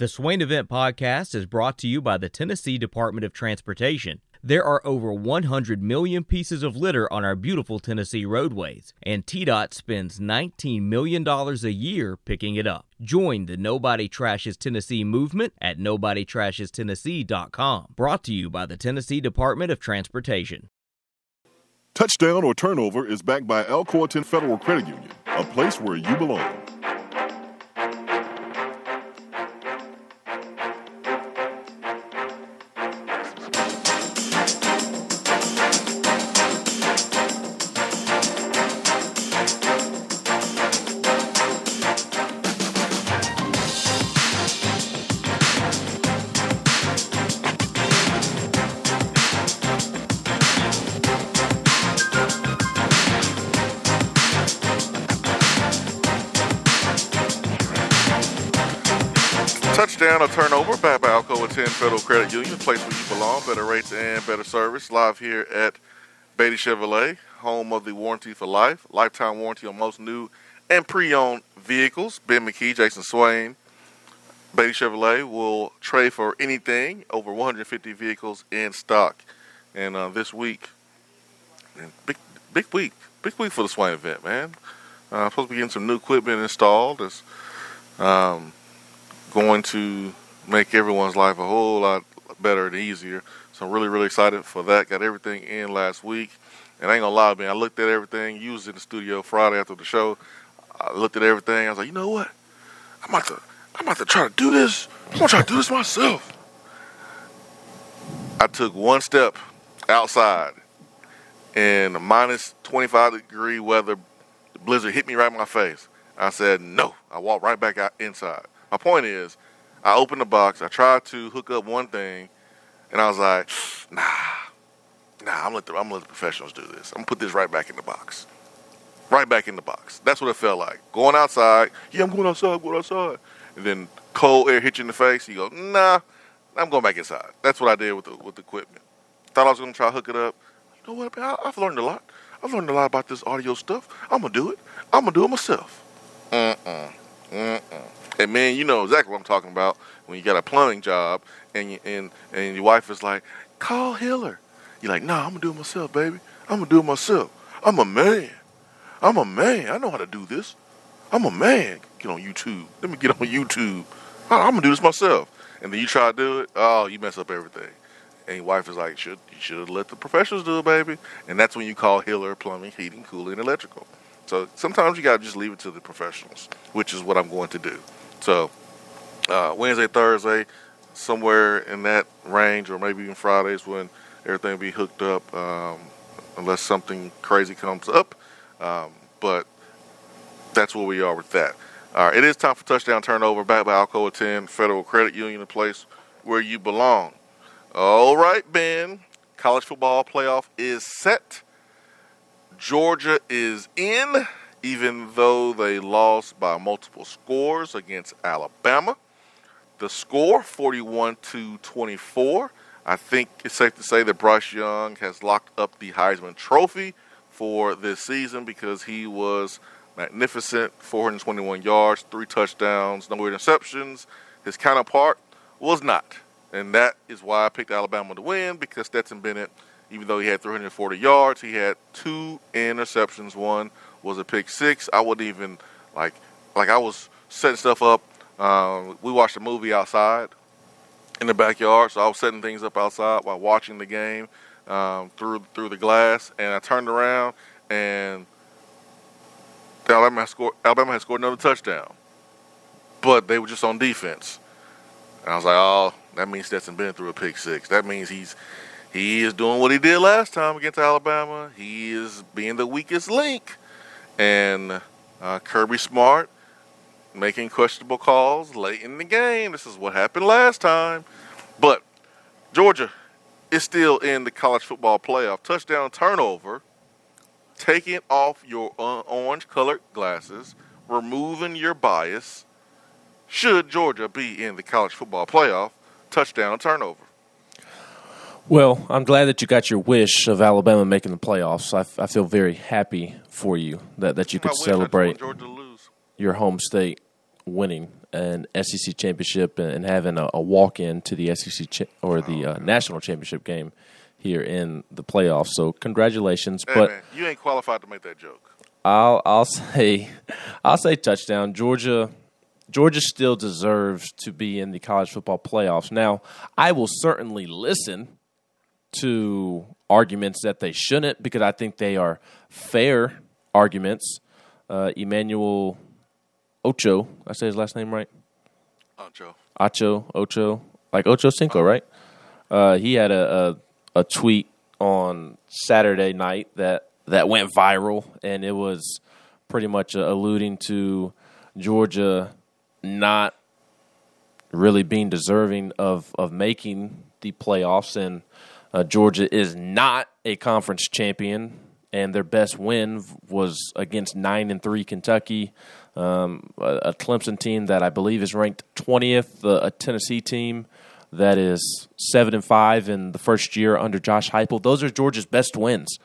The Swain Event Podcast is brought to you by the Tennessee Department of Transportation. There are over 100 million pieces of litter on our beautiful Tennessee roadways, and TDOT spends $19 million a year picking it up. Join the Nobody Trashes Tennessee movement at NobodyTrashesTennessee.com. Brought to you by the Tennessee Department of Transportation. Touchdown or Turnover is backed by Alcorton Federal Credit Union, a place where you belong. Touchdown or Turnover, back by Alcorton Federal Credit Union, place where you belong, better rates and better service. Live here at Beatty Chevrolet, home of the warranty for life, lifetime warranty on most new and pre-owned vehicles. Ben McKee, Jason Swain, Beatty Chevrolet will trade for anything, over 150 vehicles in stock. And this week, big week for the Swain event, man. I'm supposed to be getting some new equipment installed. It's going to make everyone's life a whole lot better and easier. So I'm really, really excited for that. Got everything in last week. And I ain't gonna lie, man, I looked at everything. You was in the studio Friday after the show. I looked at everything. I was like, you know what? I'm about to try to do this. I'm gonna try to do this myself. I took one step outside in minus 25 degree weather. The blizzard hit me right in my face. I said, no. I walked right back out inside. My point is, I opened the box, I tried to hook up one thing, and I was like, nah, I'm gonna let the professionals do this. I'm gonna put this right back in the box. Right back in the box. That's what it felt like. Going outside, yeah, I'm going outside. And then cold air hit you in the face, you go, nah, I'm going back inside. That's what I did with the equipment. Thought I was gonna try to hook it up. You know what, man, I've learned a lot. I've learned a lot about this audio stuff. I'm gonna do it myself. And man, you know exactly what I'm talking about when you got a plumbing job and your wife is like, call Hiller. You're like, nah, I'm going to do it myself, baby. I'm going to do it myself. I'm a man. I know how to do this. I'm a man. Get on YouTube. Let me get on YouTube. I'm going to do this myself. And then you try to do it. Oh, you mess up everything. And your wife is like, you should have let the professionals do it, baby. And that's when you call Hiller Plumbing, Heating, Cooling, Electrical. So sometimes you got to just leave it to the professionals, which is what I'm going to do. So Wednesday, Thursday, somewhere in that range, or maybe even Fridays when everything will be hooked up, unless something crazy comes up. But that's where we are with that. All right, it is time for Touchdown Turnover, back by Alcorton Federal Credit Union, a place where you belong. All right, Ben, college football playoff is set. Georgia is in, even though they lost by multiple scores against Alabama. The score, 41-24. I think it's safe to say that Bryce Young has locked up the Heisman Trophy for this season because he was magnificent, 421 yards, 3 touchdowns, no interceptions. His counterpart was not, and that is why I picked Alabama to win, because Stetson Bennett, even though he had 340 yards, he had 2 interceptions. One was a pick six. I wouldn't even, I was setting stuff up. We watched a movie outside in the backyard, so I was setting things up outside while watching the game through the glass, and I turned around, and Alabama had scored another touchdown, but they were just on defense. And I was like, oh, that means Stetson Bennett threw a pick six. That means He is doing what he did last time against Alabama. He is being the weakest link. And Kirby Smart making questionable calls late in the game. This is what happened last time. But Georgia is still in the college football playoff. Touchdown Turnover, taking off your orange-colored glasses, removing your bias. Should Georgia be in the college football playoff? Touchdown Turnover. Well, I'm glad that you got your wish of Alabama making the playoffs. I feel very happy for you that you could celebrate your home state winning. an SEC championship and having a walk-in to the national championship game here in the playoffs. So congratulations, hey, but man, you ain't qualified to make that joke. I'll say touchdown. Georgia still deserves to be in the college football playoffs. Now, I will certainly listen to arguments that they shouldn't, because I think they are fair arguments. Emmanuel Ocho, I say his last name right? Ocho. Like Ocho Cinco, right? He had a tweet on Saturday night that went viral, and it was pretty much alluding to Georgia not really being deserving of making the playoffs, and Georgia is not a conference champion, and their best win was against 9-3 Kentucky, a Clemson team that I believe is ranked 20th, a Tennessee team that is 7-5 in the first year under Josh Heupel. Those are Georgia's best wins,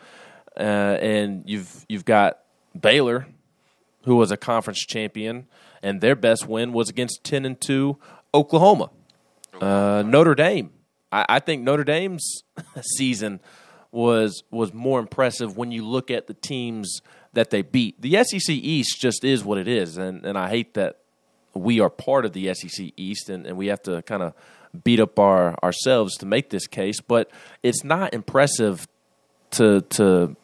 and you've got Baylor, who was a conference champion, and their best win was against 10-2 Oklahoma. Notre Dame. I think Notre Dame's season was more impressive when you look at the teams that they beat. The SEC East just is what it is, and I hate that we are part of the SEC East, and we have to kind of beat up ourselves to make this case, but it's not impressive to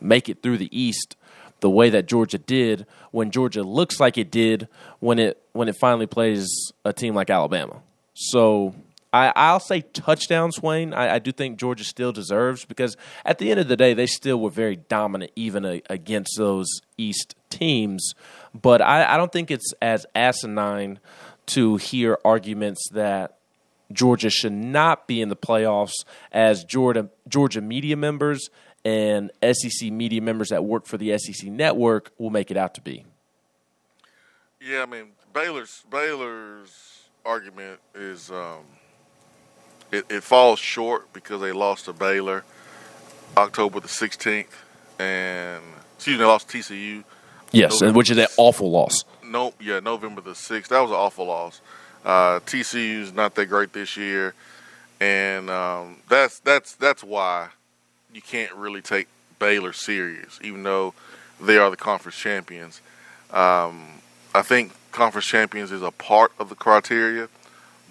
make it through the East the way that Georgia did, when Georgia looks like it did when it finally plays a team like Alabama. So I'll say touchdown, Swain. I do think Georgia still deserves, because at the end of the day, they still were very dominant even against those East teams. But I don't think it's as asinine to hear arguments that Georgia should not be in the playoffs as Georgia media members and SEC media members that work for the SEC network will make it out to be. Yeah, I mean, Baylor's argument is it falls short because they lost to Baylor October the 16th, they lost to TCU. Yes, which is an awful loss. November the 6th. That was an awful loss. TCU's not that great this year, and that's why you can't really take Baylor serious, even though they are the conference champions. I think conference champions is a part of the criteria,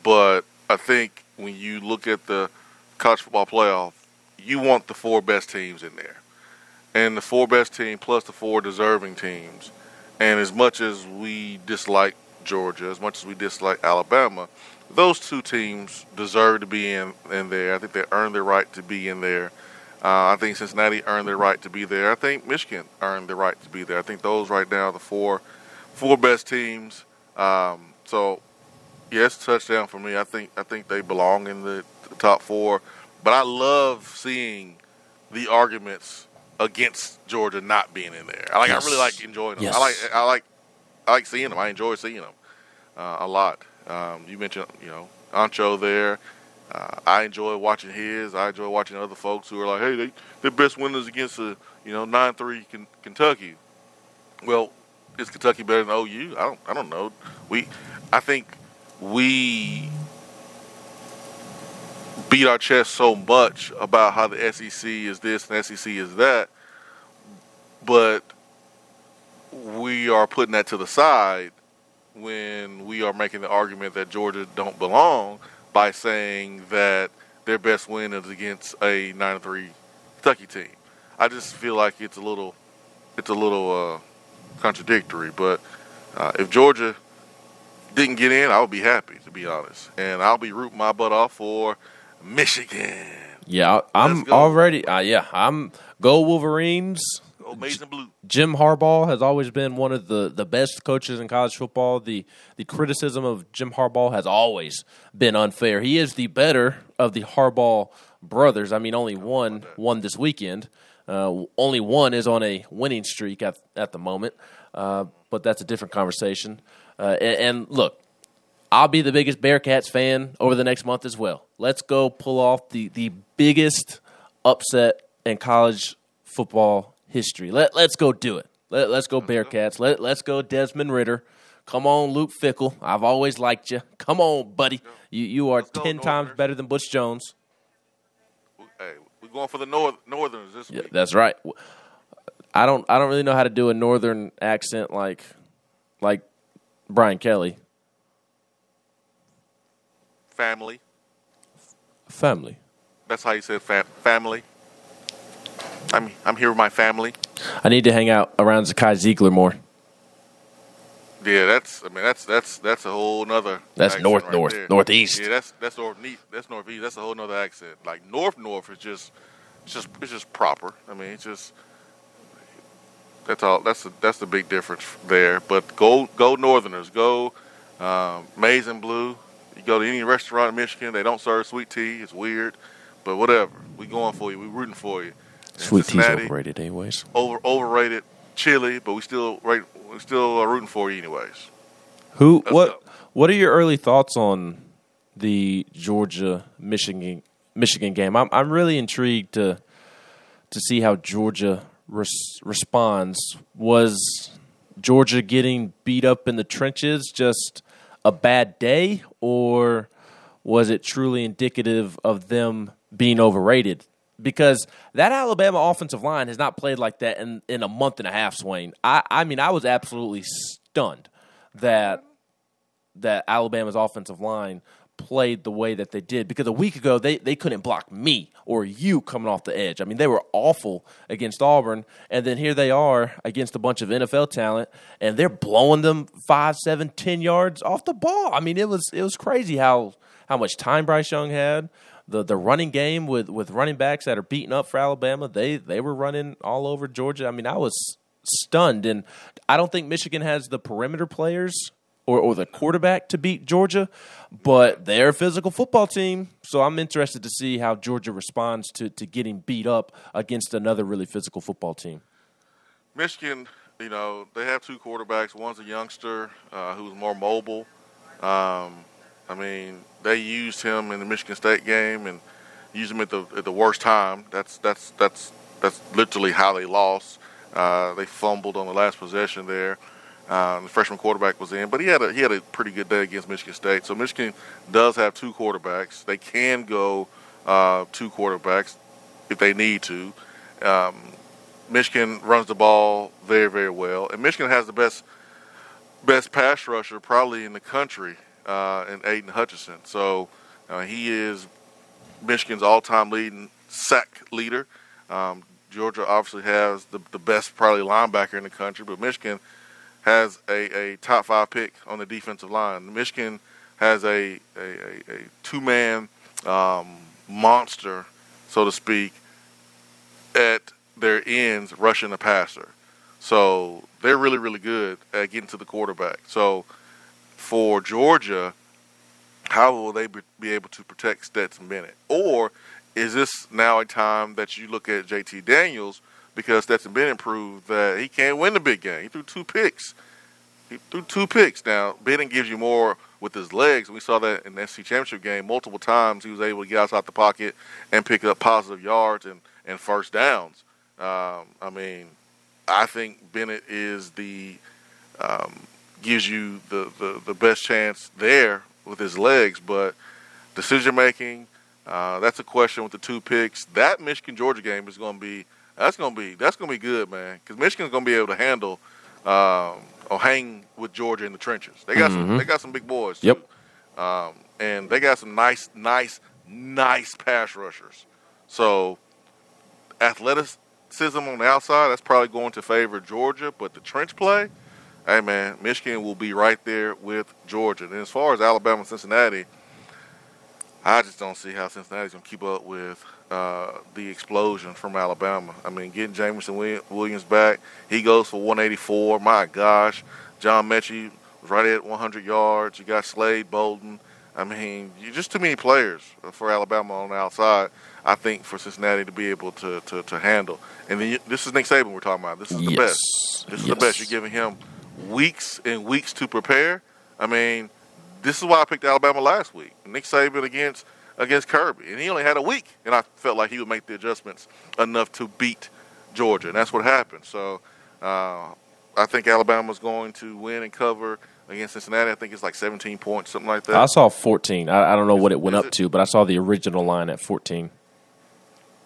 but I think when you look at the college football playoff, you want the four best teams in there, and the four best team plus the four deserving teams. And as much as we dislike Georgia, as much as we dislike Alabama, those two teams deserve to be in there. I think they earned their right to be in there. I think Cincinnati earned their right to be there. I think Michigan earned the right to be there. I think those right now are the four best teams. So, yes, touchdown for me. I think they belong in the top four. But I love seeing the arguments against Georgia not being in there. Yes. I really like enjoying them. Yes. I like seeing them. I enjoy seeing them a lot. You mentioned, Ancho there. I enjoy watching his. I enjoy watching other folks who are like, hey, their best win is against 9-3 Kentucky. Well, is Kentucky better than OU? I don't know. I think we beat our chest so much about how the SEC is this and SEC is that, but we are putting that to the side when we are making the argument that Georgia don't belong, by saying that their best win is against a 9-3 Kentucky team. I just feel like it's a little contradictory. But if Georgia didn't get in, I would be happy, to be honest, and I'll be rooting my butt off for Michigan. Yeah, I'm go Wolverines. Go Maize and Blue. Jim Harbaugh has always been one of the best coaches in college football. The criticism of Jim Harbaugh has always been unfair. He is the better of the Harbaugh brothers. I mean, only one won this weekend. Only one is on a winning streak at the moment. But that's a different conversation. And look, I'll be the biggest Bearcats fan over the next month as well. Let's go pull off the biggest upset in college football history. Let's go do it. Let's go Bearcats. Let's go Desmond Ritter. Come on, Luke Fickell. I've always liked you. Come on, buddy. You are 10 times better than Butch Jones. Hey, we're going for the Northerners this week. That's right. I don't really know how to do a Northern accent like Brian Kelly. Family. That's how you said family. I'm here with my family. I need to hang out around Zakai Ziegler more. Yeah, that's a whole nother. That's northeast. Yeah, that's northeast. That's northeast. That's a whole nother accent. Like north is just proper. I mean, it's just that's all. That's the big difference there. But go Northerners. Go Maize and Blue. You go to any restaurant in Michigan, they don't serve sweet tea. It's weird, but whatever. We going for you. We rooting for you. Sweet tea's overrated, anyways. Overrated, chili, but we still are rooting for you, anyways. What are your early thoughts on the Georgia Michigan game? I'm really intrigued to see how Georgia responds. Was Georgia getting beat up in the trenches just a bad day, or was it truly indicative of them being overrated? Because that Alabama offensive line has not played like that in a month and a half, Swain. I mean, I was absolutely stunned that Alabama's offensive line played the way that they did. Because a week ago, they couldn't block me or you coming off the edge. I mean, they were awful against Auburn. And then here they are against a bunch of NFL talent, and they're blowing them 5, 7, 10 yards off the ball. I mean, it was crazy how much time Bryce Young had. The running game with running backs that are beaten up for Alabama, they were running all over Georgia. I mean, I was stunned, and I don't think Michigan has the perimeter players or the quarterback to beat Georgia, but they're a physical football team, so I'm interested to see how Georgia responds to getting beat up against another really physical football team. Michigan, you know, they have two quarterbacks. One's a youngster who's more mobile. I mean, they used him in the Michigan State game and used him at the worst time. That's literally how they lost. They fumbled on the last possession there. The freshman quarterback was in, but he had a pretty good day against Michigan State. So Michigan does have two quarterbacks. They can go two quarterbacks if they need to. Michigan runs the ball very, very well, and Michigan has the best pass rusher probably in the country. And Aidan Hutchinson. So he is Michigan's all-time leading sack leader. Georgia obviously has the best probably linebacker in the country, but Michigan has a top-5 pick on the defensive line. Michigan has a two-man monster, so to speak, at their ends rushing the passer. So they're really, really good at getting to the quarterback. So for Georgia, how will they be able to protect Stetson Bennett? Or is this now a time that you look at J.T. Daniels, because Stetson Bennett proved that he can't win the big game. He threw two picks. Now, Bennett gives you more with his legs. We saw that in the SEC Championship game multiple times. He was able to get outside the pocket and pick up positive yards and first downs. I mean, I think Bennett is the gives you the best chance there with his legs, but decision-making, that's a question with the two picks. That Michigan-Georgia game is going to be – that's going to be good, man, because Michigan's going to be able to handle or hang with Georgia in the trenches. They got some big boys, too. Yep. And they got some nice pass rushers. So athleticism on the outside, that's probably going to favor Georgia, but the trench play – hey, man, Michigan will be right there with Georgia. And as far as Alabama and Cincinnati, I just don't see how Cincinnati's going to keep up with the explosion from Alabama. I mean, getting Jameson Williams back, he goes for 184. My gosh. John Metchie was right at 100 yards. You got Slade Bolden. I mean, just too many players for Alabama on the outside, I think, for Cincinnati to be able to handle. And then this is Nick Saban we're talking about. This is the best. This is the best. You're giving him weeks and weeks to prepare. I mean, this is why I picked Alabama last week. Nick Saban against Kirby, and he only had a week, and I felt like he would make the adjustments enough to beat Georgia, and that's what happened. So I think Alabama's going to win and cover against Cincinnati. I think it's like 17 points, something like that. I saw 14. I don't know what it went up to, but I saw the original line at 14.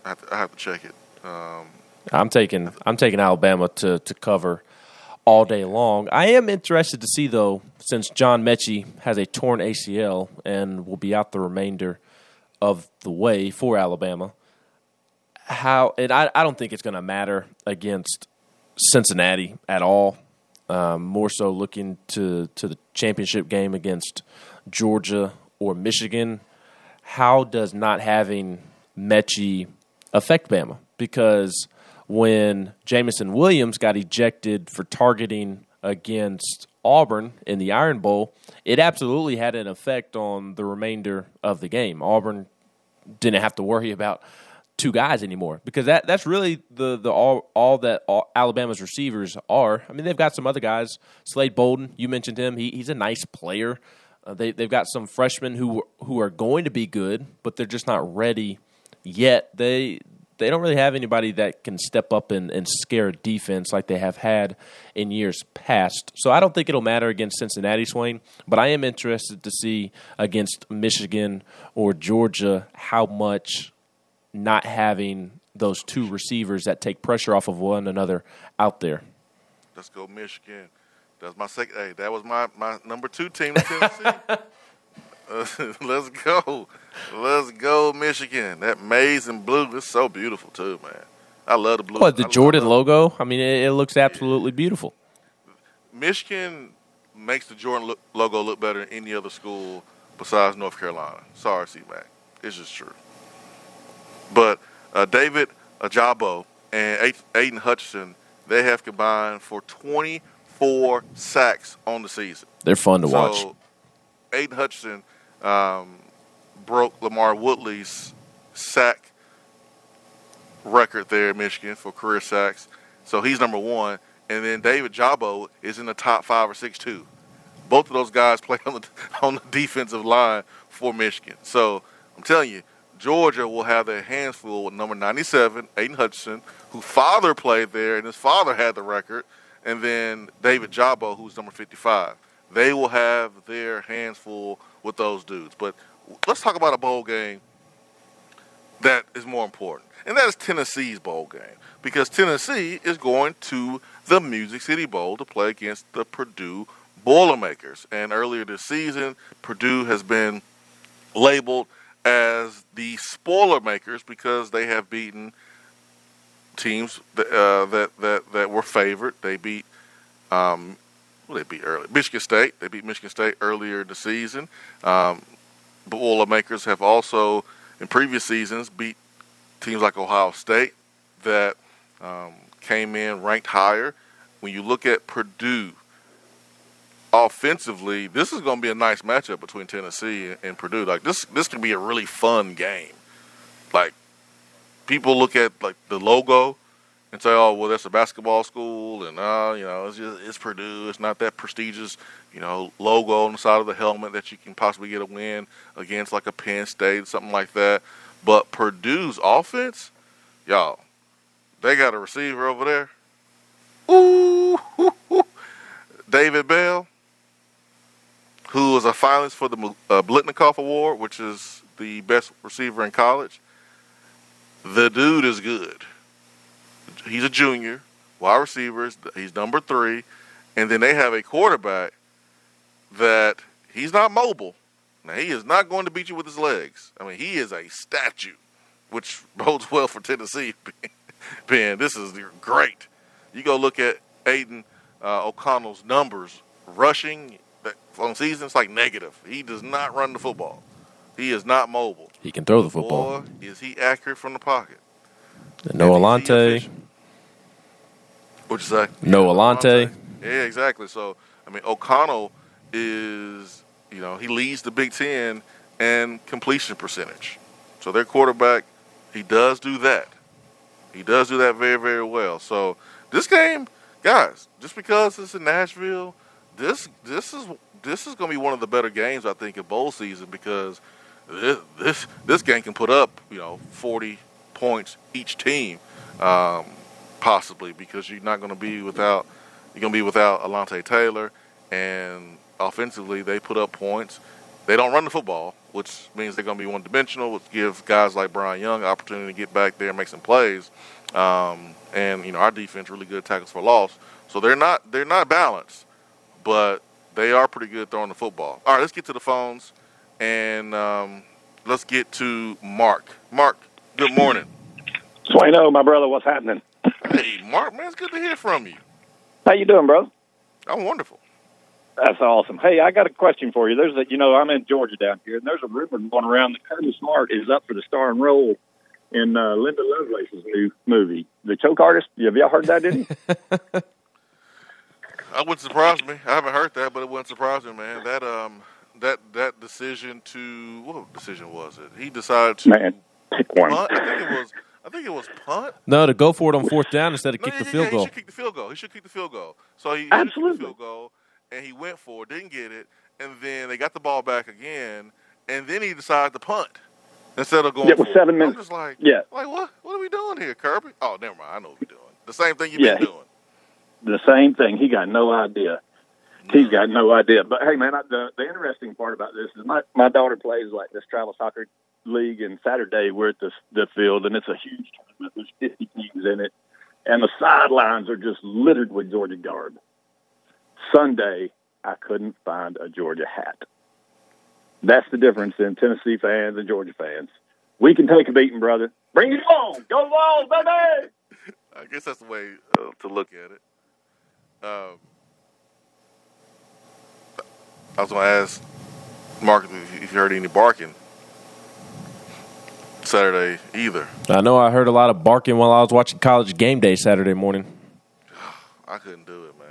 I have to check it. I'm taking Alabama to cover all day long. I am interested to see, though, since John Metchie has a torn ACL and will be out the remainder of the way for Alabama, I don't think it's going to matter against Cincinnati at all. More so looking to the championship game against Georgia or Michigan. How does not having Metchie affect Bama? Because when Jameson Williams got ejected for targeting against Auburn in the Iron Bowl, it absolutely had an effect on the remainder of the game. Auburn didn't have to worry about two guys anymore, because that's really all that Alabama's receivers are. I mean, they've got some other guys. Slade Bolden, you mentioned him. He's a nice player. They've got some freshmen who are going to be good, but they're just not ready yet. They don't really have anybody that can step up and scare a defense like they have had in years past. So I don't think it'll matter against Cincinnati, Swain, but I am interested to see against Michigan or Georgia how much not having those two receivers that take pressure off of one another out there. Let's go Michigan. That's my second. Hey, that was my number 2 team in Tennessee. Let's go. Let's go Michigan. That maize and blue is so beautiful too, man. I love the blue. What, the Jordan logo? I mean, it looks absolutely beautiful. Michigan makes the Jordan logo look better than any other school besides North Carolina. Sorry, C-Mac. It's just true. But David Ojabo and Aidan Hutchinson, they have combined for 24 sacks on the season. They're fun to watch. Aidan Hutchinson broke Lamar Woodley's sack record there in Michigan for career sacks. So he's number 1. And then David Ojabo is in the top 5 or 6 too. Both of those guys play on the defensive line for Michigan. So I'm telling you, Georgia will have their hands full with number 97, Aidan Hutchinson, whose father played there, and his father had the record, and then David Ojabo, who's number 55. They will have their hands full with those dudes. But let's talk about a bowl game that is more important, and that is Tennessee's bowl game, because Tennessee is going to the Music City Bowl to play against the Purdue Boilermakers. And earlier this season, Purdue has been labeled as the Spoilermakers because they have beaten teams that were favored. They beat Michigan State. They beat Michigan State earlier in the season. Boilermakers have also, in previous seasons, beat teams like Ohio State that came in ranked higher. When you look at Purdue offensively, this is going to be a nice matchup between Tennessee and Purdue. Like this can be a really fun game. Like people look at like the logo and say, "Oh, well, that's a basketball school," and it's Purdue. It's not that prestigious, logo on the side of the helmet that you can possibly get a win against, like a Penn State, something like that. But Purdue's offense, y'all, they got a receiver over there. Ooh, David Bell, who was a finalist for the Blitnikoff Award, which is the best receiver in college. The dude is good. He's a junior, wide receiver. He's number 3. And then they have a quarterback that he's not mobile. Now, he is not going to beat you with his legs. I mean, he is a statue, which bodes well for Tennessee. Ben, this is great. You go look at Aidan O'Connell's numbers rushing on season, it's like negative. He does not run the football. He is not mobile. He can throw the football. Or is he accurate from the pocket? No Alante. What'd you say? No Alante. Yeah, exactly. So, I mean, O'Connell is, he leads the Big Ten in completion percentage. So their quarterback, he does do that. He does do that very, very well. So this game, guys, just because it's in Nashville, this is going to be one of the better games, I think, in bowl season, because this game can put up, 40 points each team, possibly, because you're going to be without Alante Taylor and offensively, they put up points. They don't run the football, which means they're going to be one-dimensional, which gives guys like Brian Young opportunity to get back there and make some plays. And, you know, our defense really good tackles for loss. So they're not balanced, but they are pretty good throwing the football. All right, let's get to the phones, and let's get to Mark. Mark, good morning. Swaino, my brother, what's happening? Hey, Mark, man, it's good to hear from you. How you doing, bro? I'm wonderful. That's awesome. Hey, I got a question for you. I'm in Georgia down here, and there's a rumor going around that Kirby Smart is up for the starring role in Linda Lovelace's new movie, The Choke Artist. Have y'all heard that, didn't you? That wouldn't surprise me. I haven't heard that, but it wouldn't surprise me, man. That decision to – what decision was it? He decided to – man, pick one. I think it was punt. No, to go for it on fourth down instead of kick the field goal. He should kick the field goal. So he absolutely kicked the field goal, and he went for it, didn't get it, and then they got the ball back again, and then he decided to punt instead of going for it. It was 7 minutes. I'm just like, yeah. Like, what are we doing here, Kirby? Oh, never mind. I know what we're doing. The same thing you've been doing. The same thing. He got no idea. He's got no idea. But, hey, man, the interesting part about this is my daughter plays, like, this travel soccer league, and Saturday we're at the field, and it's a huge tournament. There's 50 teams in it, and the sidelines are just littered with Georgia garb. Sunday, I couldn't find a Georgia hat. That's the difference in Tennessee fans and Georgia fans. We can take a beating, brother. Bring it on. Go Vols, baby! I guess that's the way to look at it. I was going to ask Mark if you heard any barking Saturday either. I know I heard a lot of barking while I was watching College game day Saturday morning. I couldn't do it, man.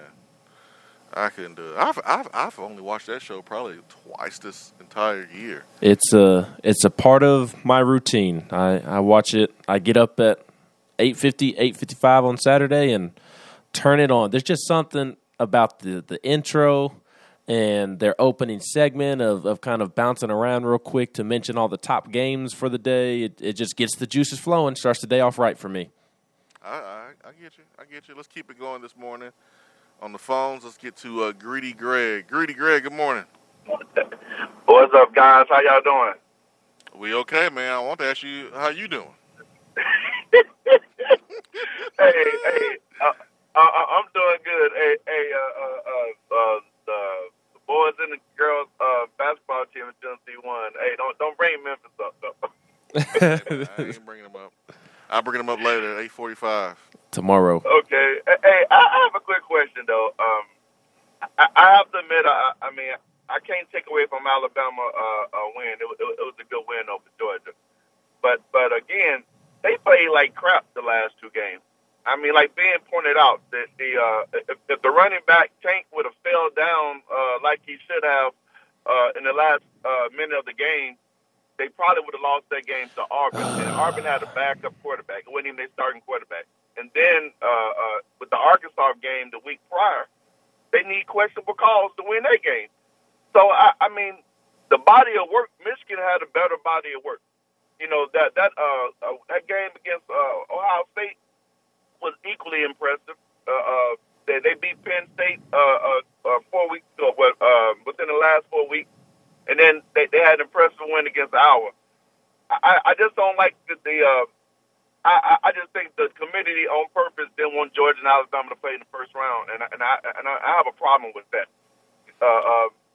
I've only watched that show probably twice this entire year. It's a part of my routine. I watch it. I get up at 8:50, 8:55 on Saturday and turn it on. There's just something about the intro and their opening segment of kind of bouncing around real quick to mention all the top games for the day. It just gets the juices flowing, starts the day off right for me. I get you. Let's keep it going this morning. On the phones, let's get to Greedy Greg. Greedy Greg, good morning. What's up, guys? How y'all doing? We okay, man. I want to ask you, how you doing? Hey. I'm doing good. The boys and the girls basketball team in Tennessee won. Hey, don't bring Memphis up, though. I ain't bringing them up. I'll bring them up later at 8:45. Tomorrow. Okay. Hey, I have a quick question, though. I have to admit, I mean, I can't take away from Alabama win. It was a good win over Georgia. But again, they played like crap the last two games. I mean, like Ben pointed out, that if the running back Tank would have fell down like he should have in the last minute of the game, they probably would have lost that game to Auburn. And Auburn had a backup quarterback. It wasn't even their starting quarterback. And then with the Arkansas game the week prior, they need questionable calls to win that game. So, I mean, the body of work, Michigan had a better body of work. You know, that game against Ohio State was equally impressive. They beat Penn State 4 weeks ago, within the last 4 weeks, and then they had an impressive win against Iowa. I just don't like I just think the committee on purpose didn't want Georgia and Alabama to play in the first round, and I have a problem with that.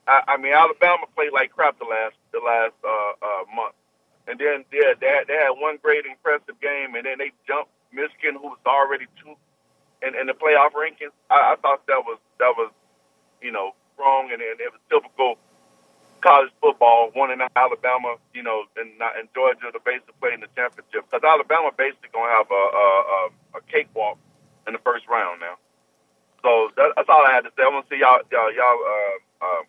I mean, Alabama played like crap the last month, and then they had one great impressive game, and then they jumped Michigan, who was already 2 in the playoff rankings. I thought that was wrong, and it was typical college football, wanting Alabama, and Georgia to basically play in the championship, because Alabama basically gonna have a cakewalk in the first round now. So that's all I had to say. I want to see y'all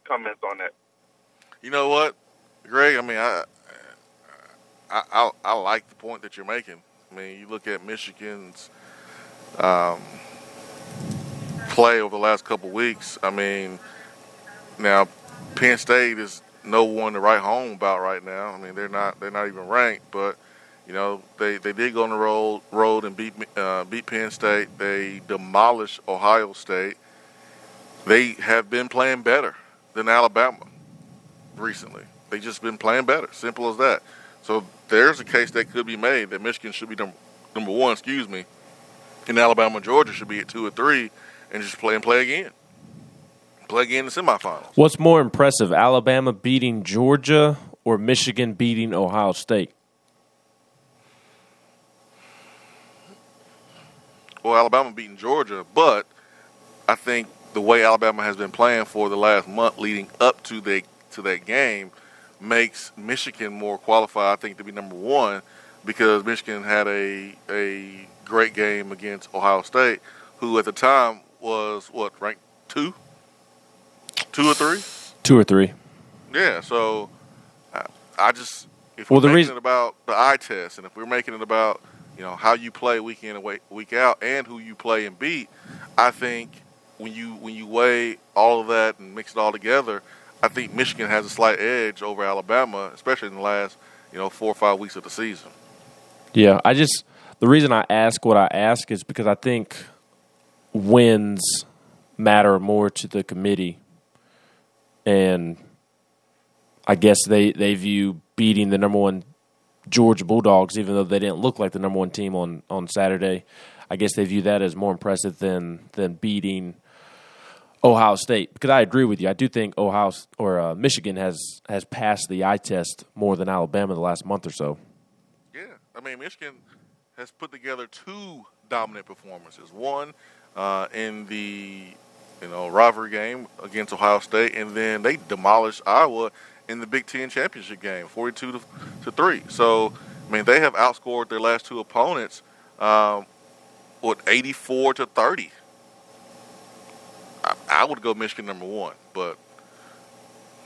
comments on that. You know what, Greg? I mean, I like the point that you're making. I mean, you look at Michigan's play over the last couple weeks. I mean, now Penn State is no one to write home about right now. I mean, they're not even ranked, but they did go on the road and beat Penn State. They demolished Ohio State. They have been playing better. than Alabama recently. They've just been playing better. Simple as that. So there's a case that could be made that Michigan should be number one, and Alabama and Georgia should be at 2 or 3 and just play again. Play again in the semifinals. What's more impressive, Alabama beating Georgia or Michigan beating Ohio State? Well, Alabama beating Georgia, but I think the way Alabama has been playing for the last month leading up to that game makes Michigan more qualified, I think, to be number one, because Michigan had a great game against Ohio State, who at the time was, ranked 2? 2 or 3? 2 or 3. Yeah, so I just – if we're making it about the eye test, and if we're making it about – how you play week in and week out, and who you play and beat. I think when you weigh all of that and mix it all together, I think Michigan has a slight edge over Alabama, especially in the last 4 or 5 weeks of the season. Yeah, the reason I ask what I ask is because I think wins matter more to the committee, and I guess they view beating the number one Georgia Bulldogs, even though they didn't look like the number one team on Saturday, I guess they view that as more impressive than beating Ohio State. Because I agree with you. I do think Michigan has passed the eye test more than Alabama the last month or so. Yeah. I mean, Michigan has put together 2 dominant performances. One in the rivalry game against Ohio State, and then they demolished Iowa in the Big Ten championship game, 42-3. So, I mean, they have outscored their last 2 opponents, 84-30. I would go Michigan number one, but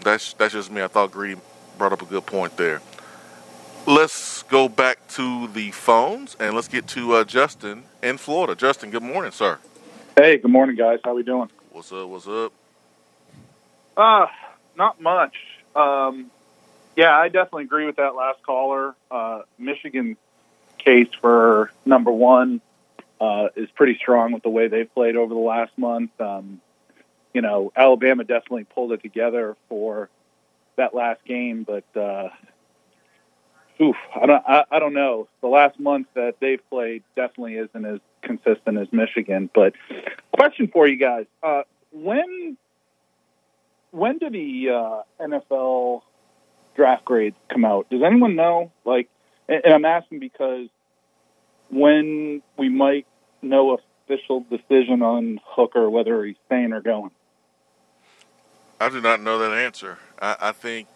that's just me. I thought Greedy brought up a good point there. Let's go back to the phones and let's get to Justin in Florida. Justin, good morning, sir. Hey, good morning, guys. How we doing? What's up? Not much. Yeah, I definitely agree with that last caller. Michigan's case for number one is pretty strong with the way they've played over the last month. Alabama definitely pulled it together for that last game, but I don't know. The last month that they've played definitely isn't as consistent as Michigan. But question for you guys: When do the NFL draft grades come out? Does anyone know? And I'm asking because when we might know official decision on Hooker, whether he's staying or going. I do not know that answer. I think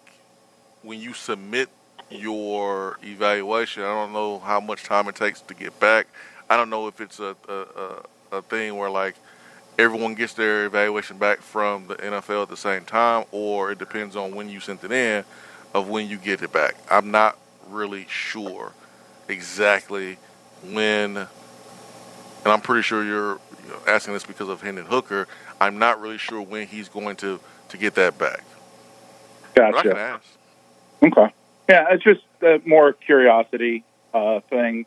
when you submit your evaluation, I don't know how much time it takes to get back. I don't know if it's a thing where everyone gets their evaluation back from the NFL at the same time, or it depends on when you sent it in of when you get it back. I'm not really sure exactly when, and I'm pretty sure you're asking this because of Hendon Hooker. I'm not really sure when he's going to get that back. Gotcha. But I can ask. Okay. Yeah, it's just more curiosity thing.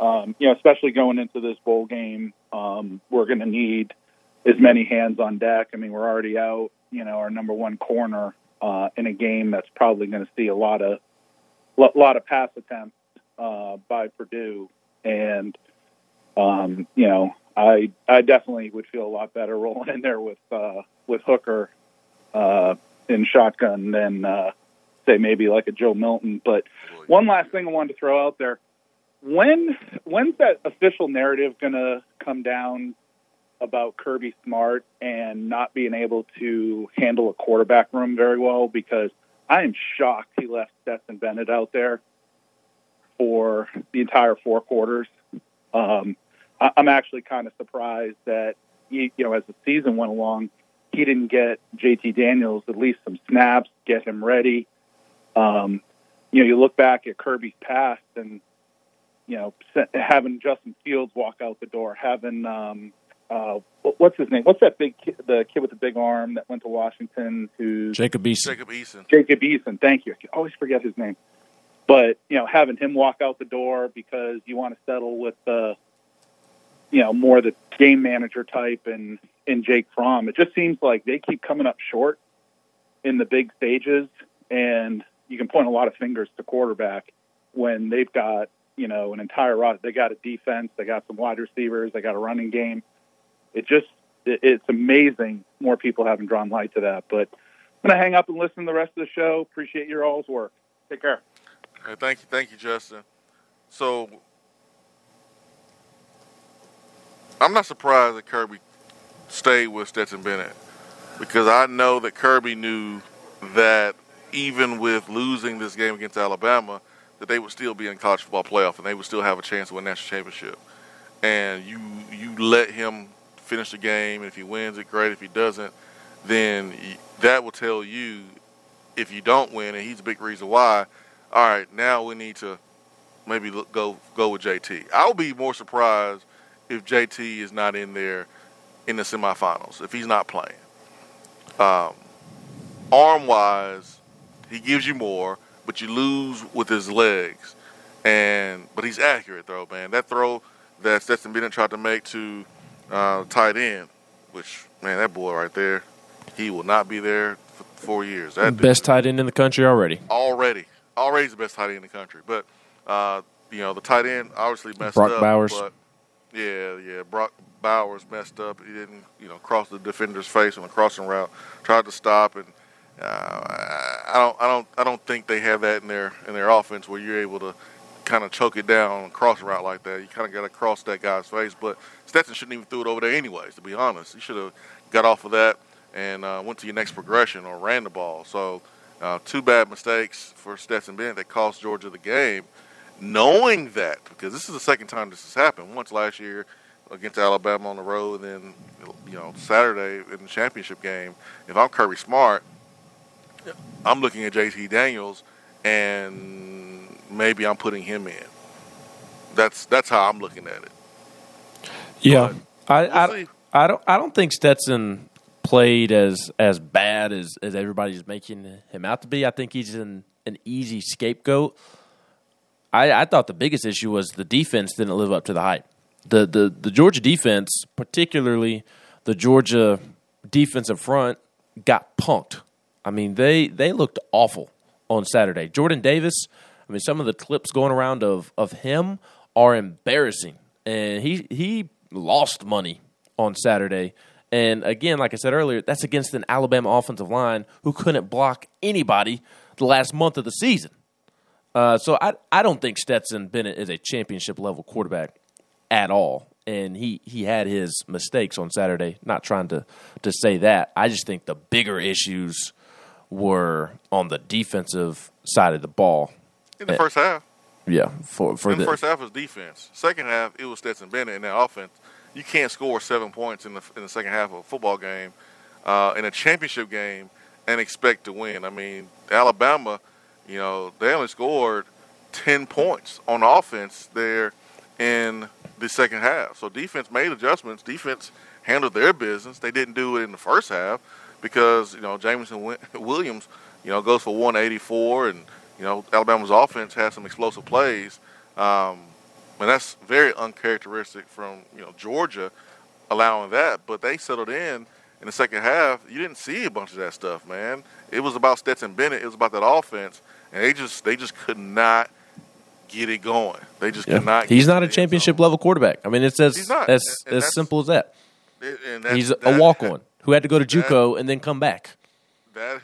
Especially going into this bowl game, we're going to need as many hands on deck. I mean, we're already out, our number one corner in a game that's probably going to see a lot of pass attempts by Purdue. And, I definitely would feel a lot better rolling in there with Hooker in shotgun than, say, maybe like a Joe Milton. But one last thing I wanted to throw out there. When's that official narrative going to come down about Kirby Smart and not being able to handle a quarterback room very well? Because I am shocked he left Stetson Bennett out there for the entire 4 quarters. I'm actually kind of surprised that, as the season went along, he didn't get JT Daniels at least some snaps, get him ready. You look back at Kirby's past and having Justin Fields walk out the door, having what's his name? What's that big kid, the kid with the big arm that went to Washington? Who's Jacob Eason. Jacob Eason. Thank you. I always forget his name. But having him walk out the door because you want to settle with more the game manager type and Jake Fromm. It just seems like they keep coming up short in the big stages, and you can point a lot of fingers to quarterback when they've got, you know, an entire roster. They got a defense, they got some wide receivers, they got a running game. It's amazing more people haven't drawn light to that. But I'm going to hang up and listen to the rest of the show. Appreciate your all's work. Take care. All right, thank you, Justin. So I'm not surprised that Kirby stayed with Stetson Bennett, because I know that Kirby knew that even with losing this game against Alabama, that they would still be in college football playoff and they would still have a chance to win national championship. And you let him finish the game, and if he wins it, great. If he doesn't, then that will tell you, if you don't win, and he's a big reason why, all right, now we need to maybe go with JT. I'll be more surprised if JT is not in there in the semifinals, if he's not playing. Arm-wise, he gives you more, but you lose with his legs. But he's accurate, though, man. That throw that Stetson Bennett tried to make to tight end, which, man, that boy right there, he will not be there for 4 years. That best tight end in the country already. Already he's the best tight end in the country. But, the tight end obviously messed up. Brock Bowers. But yeah, Brock Bowers messed up. He didn't, cross the defender's face on the crossing route. Tried to stop, and I don't think they have that in their offense where you're able to kind of choke it down on a crossing route like that. You kind of got to cross that guy's face. But Stetson shouldn't even threw it over there anyways, to be honest. He should have got off of that and went to your next progression or ran the ball. So two bad mistakes for Stetson Bennett that cost Georgia the game. Knowing that, because this is the second time this has happened, once last year against Alabama on the road, and then Saturday in the championship game. If I'm Kirby Smart, I'm looking at JT Daniels, and maybe I'm putting him in. That's how I'm looking at it. Yeah, I don't think Stetson played as bad as everybody's making him out to be. I think he's an easy scapegoat. I thought the biggest issue was the defense didn't live up to the hype. The Georgia defense, particularly the Georgia defensive front, got punked. I mean, they looked awful on Saturday. Jordan Davis, I mean, some of the clips going around of him are embarrassing. And he lost money on Saturday. And again, like I said earlier, that's against an Alabama offensive line who couldn't block anybody the last month of the season. So I don't think Stetson Bennett is a championship-level quarterback at all, and he had his mistakes on Saturday. Not trying to say that. I just think the bigger issues were on the defensive side of the ball. In the first half. Yeah. In the first half, it was defense. Second half, it was Stetson Bennett and that offense. You can't score 7 points in the second half of a football game, in a championship game, and expect to win. I mean, Alabama – they only scored 10 points on offense there in the second half. So defense made adjustments. Defense handled their business. They didn't do it in the first half because, Jameson Williams, goes for 184, and, Alabama's offense has some explosive plays. And that's very uncharacteristic from, Georgia allowing that. But they settled in the second half. You didn't see a bunch of that stuff, man. It was about Stetson Bennett. It was about that offense. And they just could not get it going. They just could not. He's not a championship-level quarterback. I mean, it's as simple as that. He's a walk-on who had to go to JUCO and then come back. That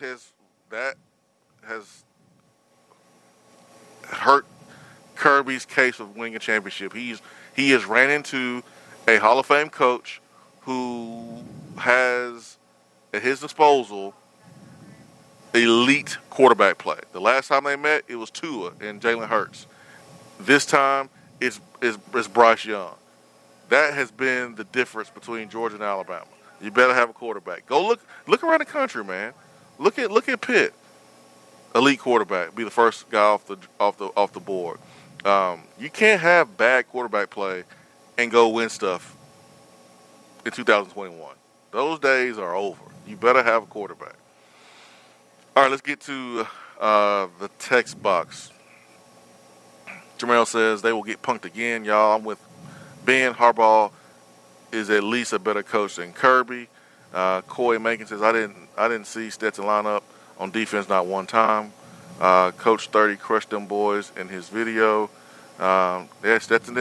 has hurt Kirby's case of winning a championship. He has ran into a Hall of Fame coach who has at his disposal elite quarterback play. The last time they met, it was Tua and Jalen Hurts. This time, it's Bryce Young. That has been the difference between Georgia and Alabama. You better have a quarterback. Go look around the country, man. Look at Pitt, elite quarterback, be the first guy off the board. You can't have bad quarterback play and go win stuff in 2021. Those days are over. You better have a quarterback. All right, let's get to the text box. Jamel says they will get punked again, y'all. I'm with Ben. Harbaugh is at least a better coach than Kirby. Coy Macon says I didn't see Stetson line up On defense, not one time. Coach 30 crushed them boys in his video. Stetson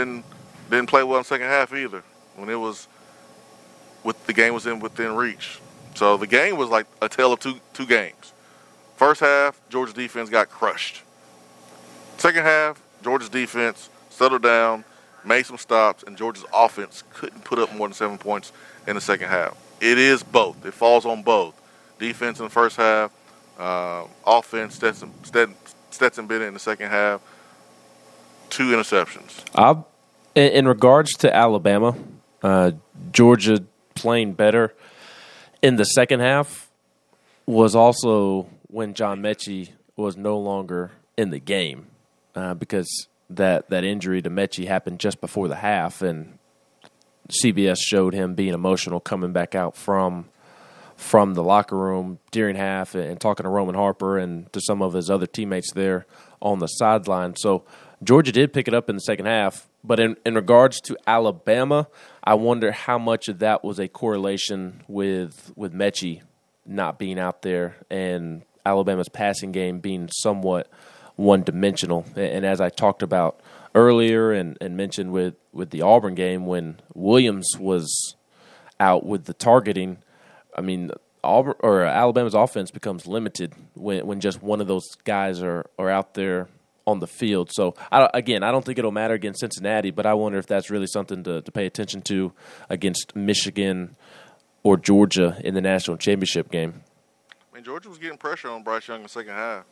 didn't play well in the second half either. When it was with the game was in within reach, so the game was like a tale of two games. First half, Georgia's defense got crushed. Second half, Georgia's defense settled down, made some stops, and Georgia's offense couldn't put up more than 7 points in the second half. It is both. It falls on both. Defense in the first half, offense, Stetson Bennett in the second half, two interceptions. In regards to Alabama, Georgia playing better in the second half was also when John Metchie was no longer in the game because that injury to Metchie happened just before the half, and CBS showed him being emotional coming back out from the locker room during half and talking to Roman Harper and to some of his other teammates there on the sideline. So Georgia did pick it up in the second half, but in regards to Alabama, I wonder how much of that was a correlation with Metchie not being out there and Alabama's passing game being somewhat one-dimensional. And as I talked about earlier and mentioned with the Auburn game, when Williams was out with the targeting, I mean, Alabama's offense becomes limited when just one of those guys are out there on the field. So, I don't think it'll matter against Cincinnati, but I wonder if that's really something to pay attention to against Michigan or Georgia in the national championship game. I mean, Georgia was getting pressure on Bryce Young in the second half,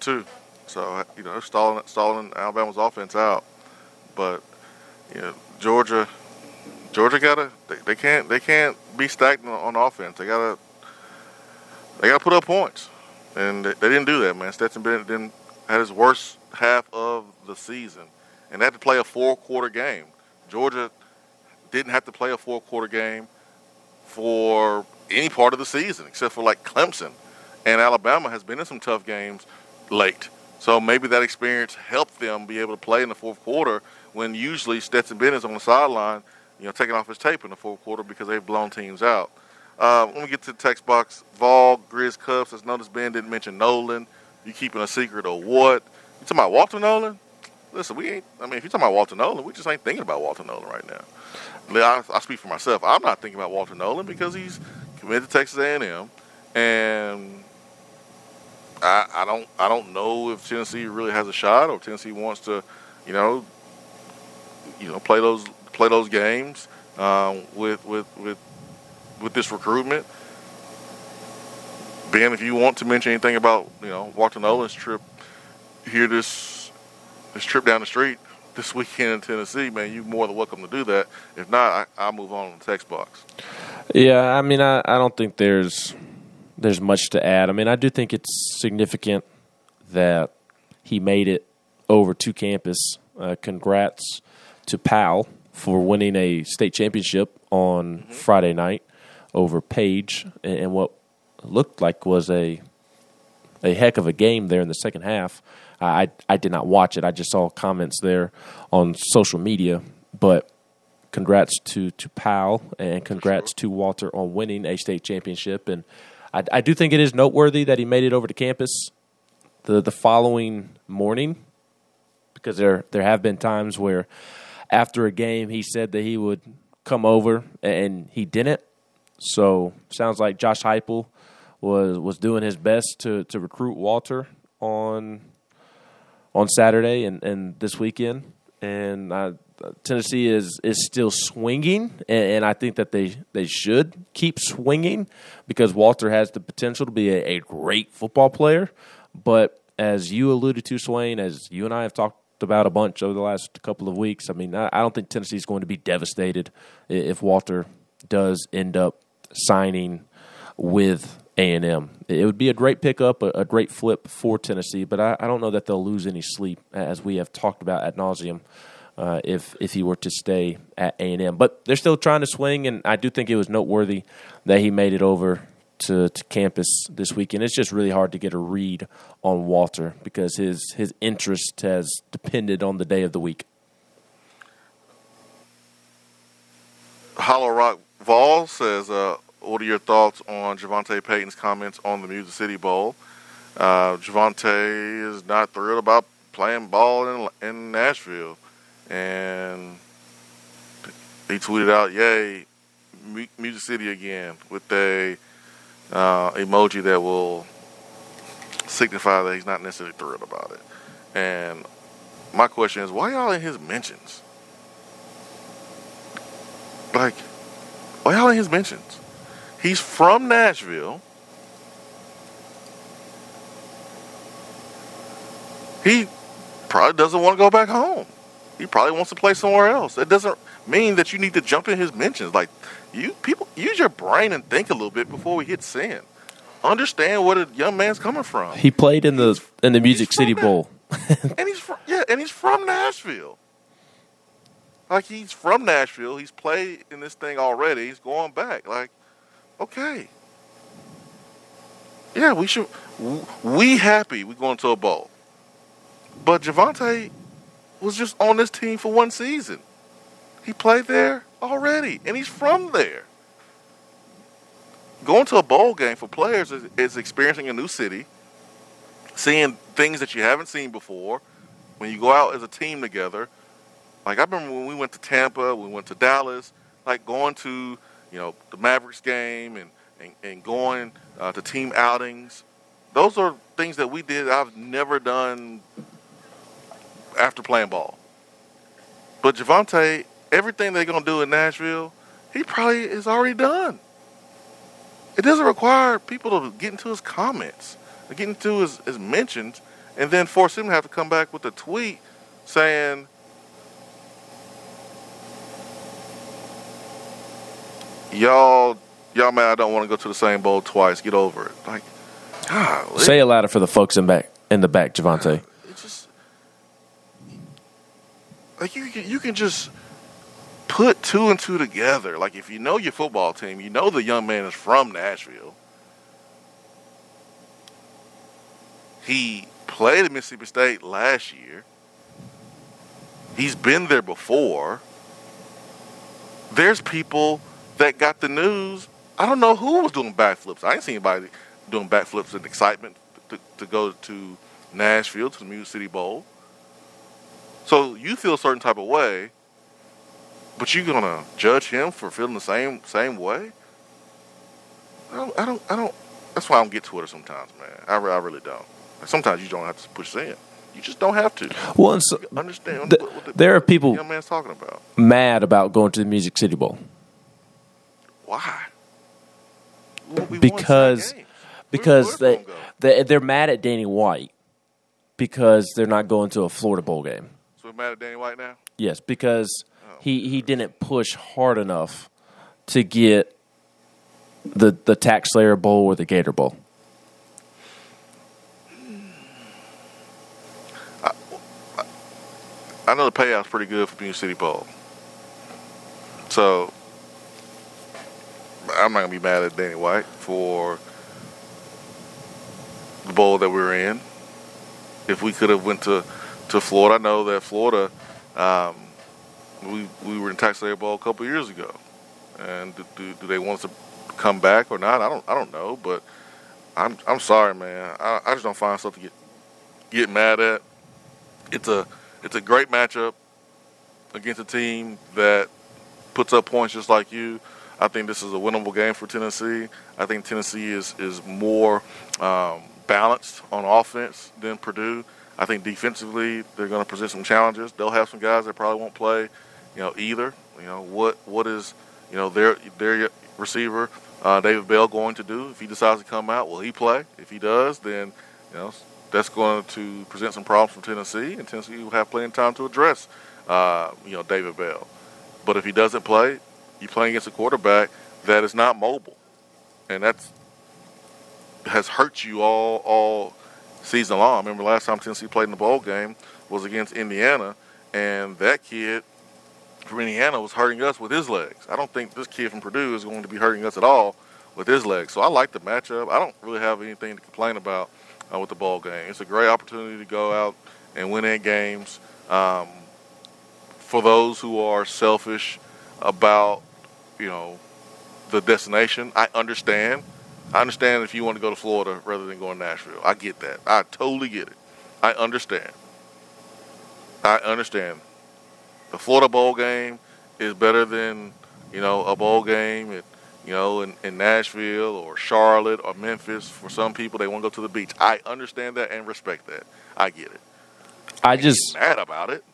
too. So, they're stalling Alabama's offense out. But, Georgia gotta. They can't be stacked on offense. They gotta put up points, and they didn't do that, man. Stetson Bennett had his worst half of the season, and they had to play a four-quarter game. Georgia didn't have to play a four-quarter game for any part of the season except for like Clemson, and Alabama has been in some tough games late. So maybe that experience helped them be able to play in the fourth quarter when usually Stetson Bennett's on the sideline, taking off his tape in the fourth quarter because they've blown teams out. When we get to the text box, Vol, Grizz, Cubs, has noticed Ben didn't mention Nolan. You keeping a secret or what? You talking about Walter Nolan? Listen, if you're talking about Walter Nolan, we just ain't thinking about Walter Nolan right now. I speak for myself. I'm not thinking about Walter Nolan because he's committed to Texas A&M, and I don't know if Tennessee really has a shot or if Tennessee wants to, play those games with this recruitment. Ben, if you want to mention anything about Walter Nolan's trip here, this trip down the street this weekend in Tennessee, man, you're more than welcome to do that. If not, I'll move on to the text box. Yeah, I mean, I don't think there's much to add. I mean, I do think it's significant that he made it over to campus. Congrats to Powell for winning a state championship on Friday night over Page and what looked like was a heck of a game there in the second half. I did not watch it. I just saw comments there on social media. But congrats to Powell and congrats to Walter on winning a state championship. And I do think it is noteworthy that he made it over to campus the following morning because there have been times where after a game, he said that he would come over, and he didn't. So sounds like Josh Heupel was doing his best to recruit Walter on Saturday and this weekend. And Tennessee is still swinging, and I think that they should keep swinging because Walter has the potential to be a great football player. But as you alluded to, Swain, as you and I have talked about a bunch over the last couple of weeks. I mean, I don't think Tennessee's going to be devastated if Walter does end up signing with A&M. It would be a great pickup, a great flip for Tennessee, but I don't know that they'll lose any sleep, as we have talked about ad nauseum, if he were to stay at A&M. But they're still trying to swing, and I do think it was noteworthy that he made it over to campus this weekend. It's just really hard to get a read on Walter because his interest has depended on the day of the week. Hollow Rock Vol says, what are your thoughts on Javonte Payton's comments on the Music City Bowl? Javonte is not thrilled about playing ball in Nashville. And he tweeted out, yay, Music City again, with a emoji that will signify that he's not necessarily thrilled about it. And my question is, why y'all in his mentions? Like, why y'all in his mentions? He's from Nashville. He probably doesn't want to go back home. He probably wants to play somewhere else. It doesn't mean that you need to jump in his mentions. Like, you people, use your brain and think a little bit before we hit send. Understand where the young man's coming from. He played in the Music City Bowl. And he's from Nashville. Like, he's from Nashville. He's played in this thing already. He's going back. Like, okay. Yeah, we should. We happy we're going to a bowl. But Javonte was just on this team for one season. He played there already, and he's from there. Going to a bowl game for players is experiencing a new city, seeing things that you haven't seen before. When you go out as a team together, like I remember when we went to Tampa, we went to Dallas, like going to, you know, the Mavericks game and going to team outings. Those are things that we did I've never done after playing ball. But Javonte, everything they're going to do in Nashville, he probably is already done. It doesn't require people to get into his comments, to get into his mentions, and then force him to have to come back with a tweet saying, y'all man, I don't want to go to the same bowl twice. Get over it. Like, golly. Say it louder for the folks in the back, Javonte. Like, you can just put two and two together. Like, if you know your football team, you know the young man is from Nashville. He played at Mississippi State last year. He's been there before. There's people that got the news. I don't know who was doing backflips. I ain't seen anybody doing backflips in excitement to go to Nashville, to the Music City Bowl. So you feel a certain type of way, but you're gonna judge him for feeling the same way? I don't. That's why I don't get Twitter sometimes, man. I really don't. Like, sometimes you don't have to push in. You just don't have to. Well, and so understand. There are people. The young man's talking about mad about going to the Music City Bowl. Why? Because they're mad at Danny White because they're not going to a Florida bowl game. We're mad at Danny White now? Yes, because he didn't push hard enough to get the Tax Slayer Bowl or the Gator Bowl. I know the payout's pretty good for Music City Bowl. So I'm not going to be mad at Danny White for the bowl that we were in. If we could have went to Florida. I know that Florida, we were in Tax Slayer Bowl a couple years ago, and do they want us to come back or not? I don't know, but I'm sorry, man. I just don't find stuff to get mad at. It's a great matchup against a team that puts up points just like you. I think this is a winnable game for Tennessee. I think Tennessee is more balanced on offense than Purdue. I think defensively they're going to present some challenges. They'll have some guys that probably won't play, either. What is, their receiver David Bell going to do if he decides to come out? Will he play? If he does, then that's going to present some problems for Tennessee, and Tennessee will have plenty of time to address David Bell. But if he doesn't play, you're playing against a quarterback that is not mobile, and that's has hurt you all season long. I remember last time Tennessee played in the bowl game was against Indiana, and that kid from Indiana was hurting us with his legs. I don't think this kid from Purdue is going to be hurting us at all with his legs. So I like the matchup. I don't really have anything to complain about with the bowl game. It's a great opportunity to go out and win in games. For those who are selfish about the destination. I understand. I understand if you want to go to Florida rather than going to Nashville. I get that. I totally get it. I understand. I understand. The Florida bowl game is better than, you know, a bowl game at, you know, in Nashville or Charlotte or Memphis. For some people, they want to go to the beach. I understand that and respect that. I get it. I just get mad about it.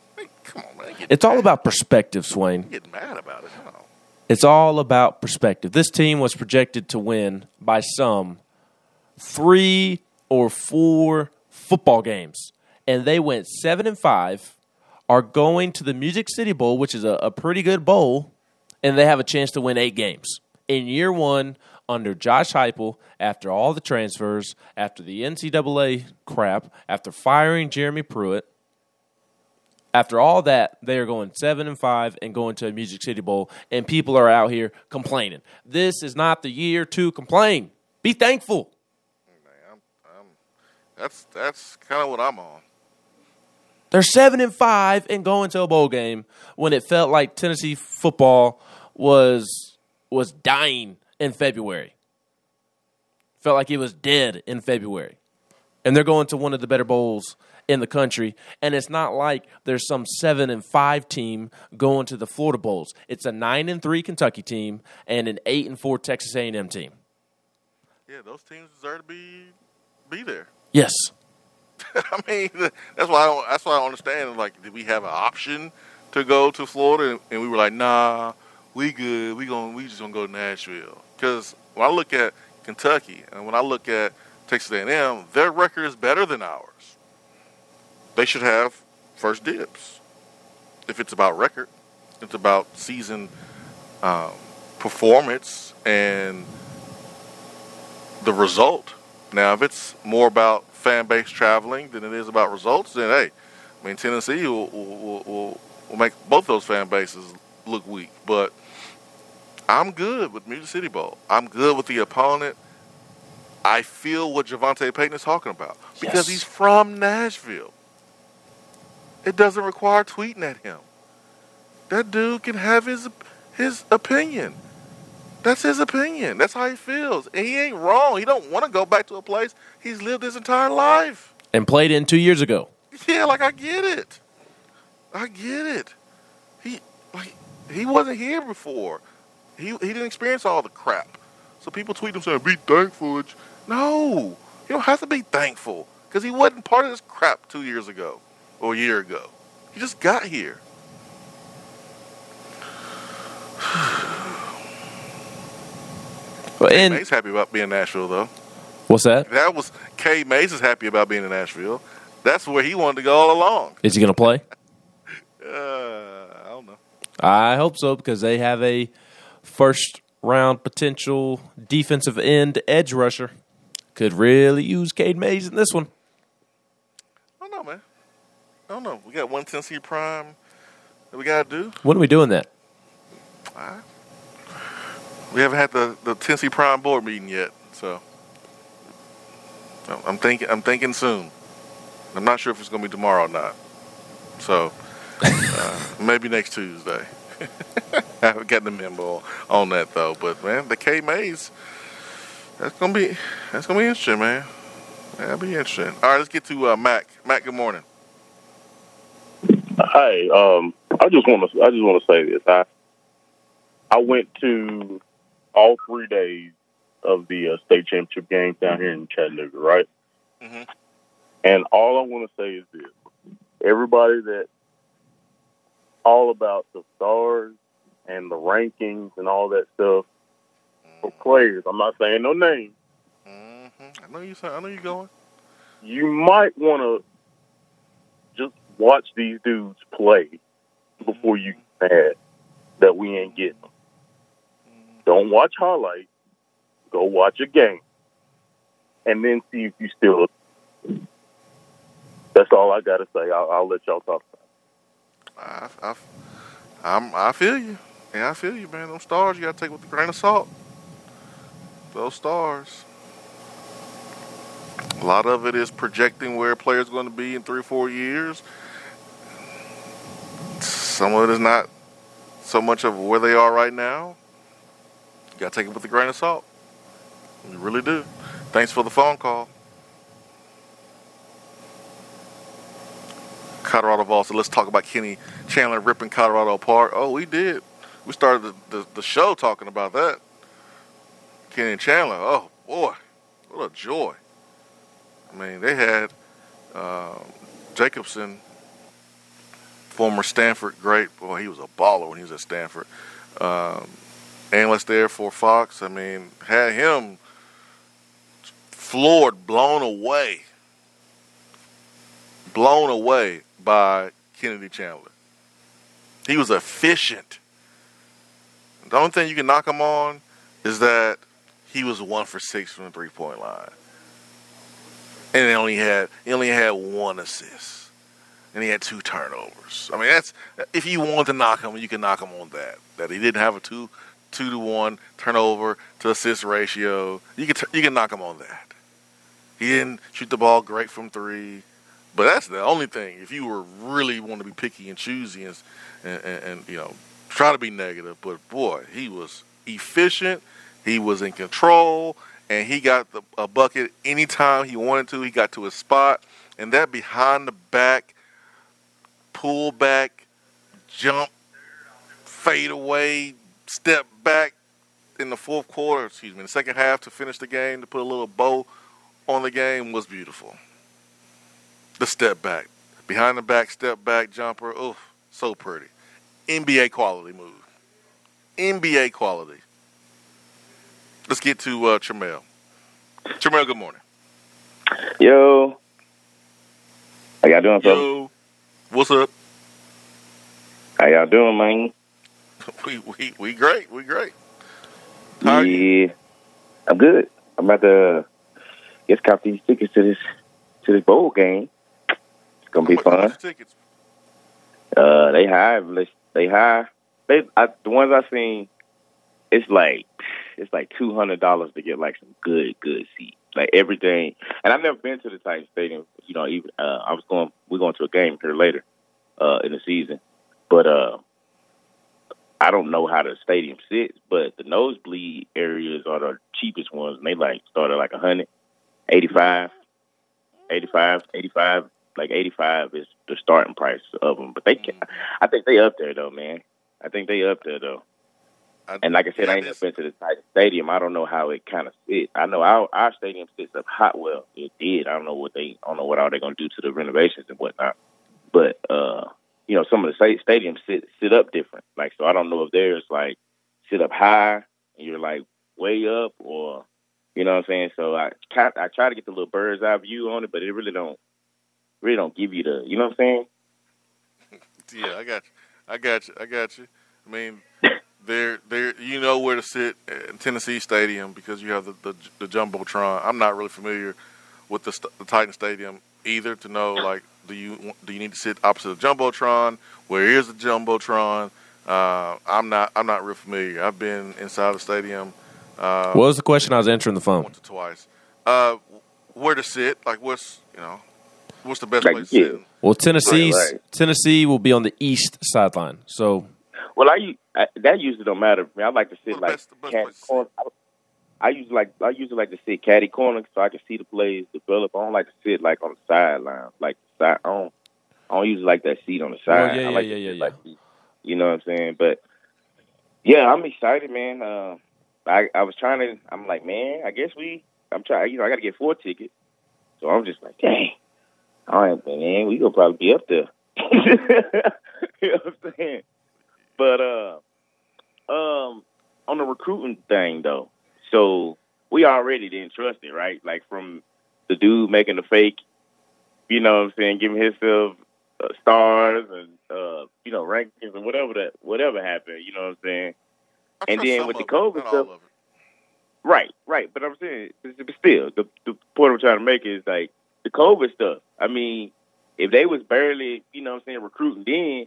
Come on, man. It's all about perspective, Swain. Get mad about it. Huh? It's all about perspective. This team was projected to win by some 3 or 4 football games, and they went 7-5. Are going to the Music City Bowl, which is a pretty good bowl, and they have a chance to win 8 games in year one under Josh Heupel. After all the transfers, after the NCAA crap, after firing Jeremy Pruitt. After all that, they are going 7-5 and going to a Music City Bowl, and people are out here complaining. This is not the year to complain. Be thankful. That's kind of what I'm on. They're 7-5 and going to a bowl game when it felt like Tennessee football was dying in February. Felt like it was dead in February. And they're going to one of the better bowls in the country, and it's not like there's some 7-5 team going to the Florida Bowls. It's a 9-3 Kentucky team and an 8-4 Texas A&M team. Yeah, those teams deserve to be there. Yes, I mean that's why I understand. Like, did we have an option to go to Florida? And we were like, nah, we good. We just gonna go to Nashville. Because when I look at Kentucky and when I look at Texas A&M, their record is better than ours. They should have first dibs. If it's about record, it's about season performance and the result. Now, if it's more about fan base traveling than it is about results, then, hey, I mean, Tennessee will make both those fan bases look weak. But I'm good with Music City Bowl. I'm good with the opponent. I feel what Javonte Payton is talking about because he's from Nashville. It doesn't require tweeting at him. That dude can have his opinion. That's his opinion. That's how he feels. And he ain't wrong. He don't want to go back to a place he's lived his entire life. And played in 2 years ago. Yeah, like, I get it. I get it. He wasn't here before. He didn't experience all the crap. So people tweet him saying, be thankful. No, you don't have to be thankful because he wasn't part of this crap 2 years ago. Or a year ago. He just got here. Well, Cade Mays is happy about being in Nashville, though. What's that? That was Cade Mays is happy about being in Nashville. That's where he wanted to go all along. Is he going to play? I don't know. I hope so, because they have a first-round potential defensive end edge rusher. Could really use Cade Mays in this one. I don't know, man. I don't know. We got one Tennessee Prime that we got to do. When are we doing that? All right. We haven't had the Tennessee Prime board meeting yet, so I'm thinking soon. I'm not sure if it's going to be tomorrow or not. So maybe next Tuesday. I haven't gotten the memo on that though. But man, the K Mays, that's gonna be interesting, man. That'll be interesting. All right, let's get to Mac. Mac, good morning. Hey, I just want to say this. I went to all 3 days of the state championship games down here in Chattanooga, right? Mm-hmm. And all I want to say is this: everybody that's all about the stars and the rankings and all that stuff for players. I'm not saying no names. Mm-hmm. I know you're going. You might want to watch these dudes play before you get mad that we ain't getting them. Don't watch highlights. Go watch a game. And then see if you still. That's all I got to say. I'll let y'all talk about it. I feel you. Yeah, I feel you, man. Those stars you got to take with a grain of salt. Those stars. A lot of it is projecting where a player's going to be in 3 or 4 years. Some of it is not so much of where they are right now. You got to take it with a grain of salt. You really do. Thanks for the phone call. Colorado Vols. So let's talk about Kenny Chandler ripping Colorado apart. Oh, we did. We started the show talking about that. Kenny Chandler. Oh, boy. What a joy. I mean, they had Jacobson, former Stanford great. Well, he was a baller when he was at Stanford. Analyst there for Fox. I mean, had him floored, blown away by Kennedy Chandler. He was efficient. The only thing you can knock him on is that he was 1 for 6 from the three-point line, and he only had one assist, and he had 2 turnovers. I mean, that's if you want to knock him, you can knock him on that. That he didn't have a 2-to-1 turnover to assist ratio. You can knock him on that. He didn't shoot the ball great from 3. But that's the only thing. If you were really want to be picky and choosy and you know, try to be negative, but boy, he was efficient. He was in control, and he got a bucket anytime he wanted to. He got to his spot, and that behind the back, pull back, jump, fade away, step back in the second half to finish the game, to put a little bow on the game, was beautiful. The step back, behind the back, step back jumper. Oh, so pretty. NBA quality move. NBA quality. Let's get to Tremel. Tremel, good morning. Yo. How y'all doing, fellas? Yo. What's up? How y'all doing, man? We great. We great. How are you? I'm good. I'm about to get cop these tickets to this bowl game. It's gonna be fun. Tickets? They high. They high. The ones I seen, it's like $200 to get like some good seats, like everything. And I've never been to the Titan Stadium. You know, even we're going to a game here later in the season, but I don't know how the stadium sits, but the nosebleed areas are the cheapest ones, and they like start at like $85. Like $85 is the starting price of them, but I think they up there though, man. I think they up there though. And like I said, I ain't been to the Titan Stadium. I don't know how it kind of sits. I know our stadium sits up hot. Well, it did. I don't know what all they're gonna do to the renovations and whatnot. But you know, some of the stadiums sit up different. Like, so I don't know if theirs like sit up high and you're like way up, or you know what I'm saying? So I try to get the little bird's eye view on it, but it really don't give you the, you know what I'm saying? Yeah, I got you. I mean, there, you know where to sit at Tennessee Stadium because you have the jumbotron. I'm not really familiar with the Titan Stadium either to know, like, do you need to sit opposite the jumbotron? Where is the jumbotron? I'm not real familiar. I've been inside the stadium. What was the question? I was answering the phone. Once or twice. Where to sit? Like, what's the best place to sit? Well, Tennessee will be on the east sideline. So, well, that usually don't matter for me. I like to sit like catty corner. I usually like to sit catty corner so I can see the plays develop. I don't like to sit like on the sideline. Like I don't usually like that seat on the side. Well, I like to sit. You know what I'm saying? But yeah, I'm excited, man. I was trying to. I'm like, man, I guess I'm trying. You know, I got to get 4 tickets, so I'm just like, dang. All right, man, we gonna probably be up there. You know what I'm saying? But on the recruiting thing though, so we already didn't trust it, right? Like from the dude making the fake, you know what I'm saying, giving himself stars and you know, rankings and whatever happened, you know what I'm saying? And then with the COVID stuff, right. But I'm saying, but still, the point I'm trying to make is like the COVID stuff. I mean, if they was barely, you know what I'm saying, recruiting then,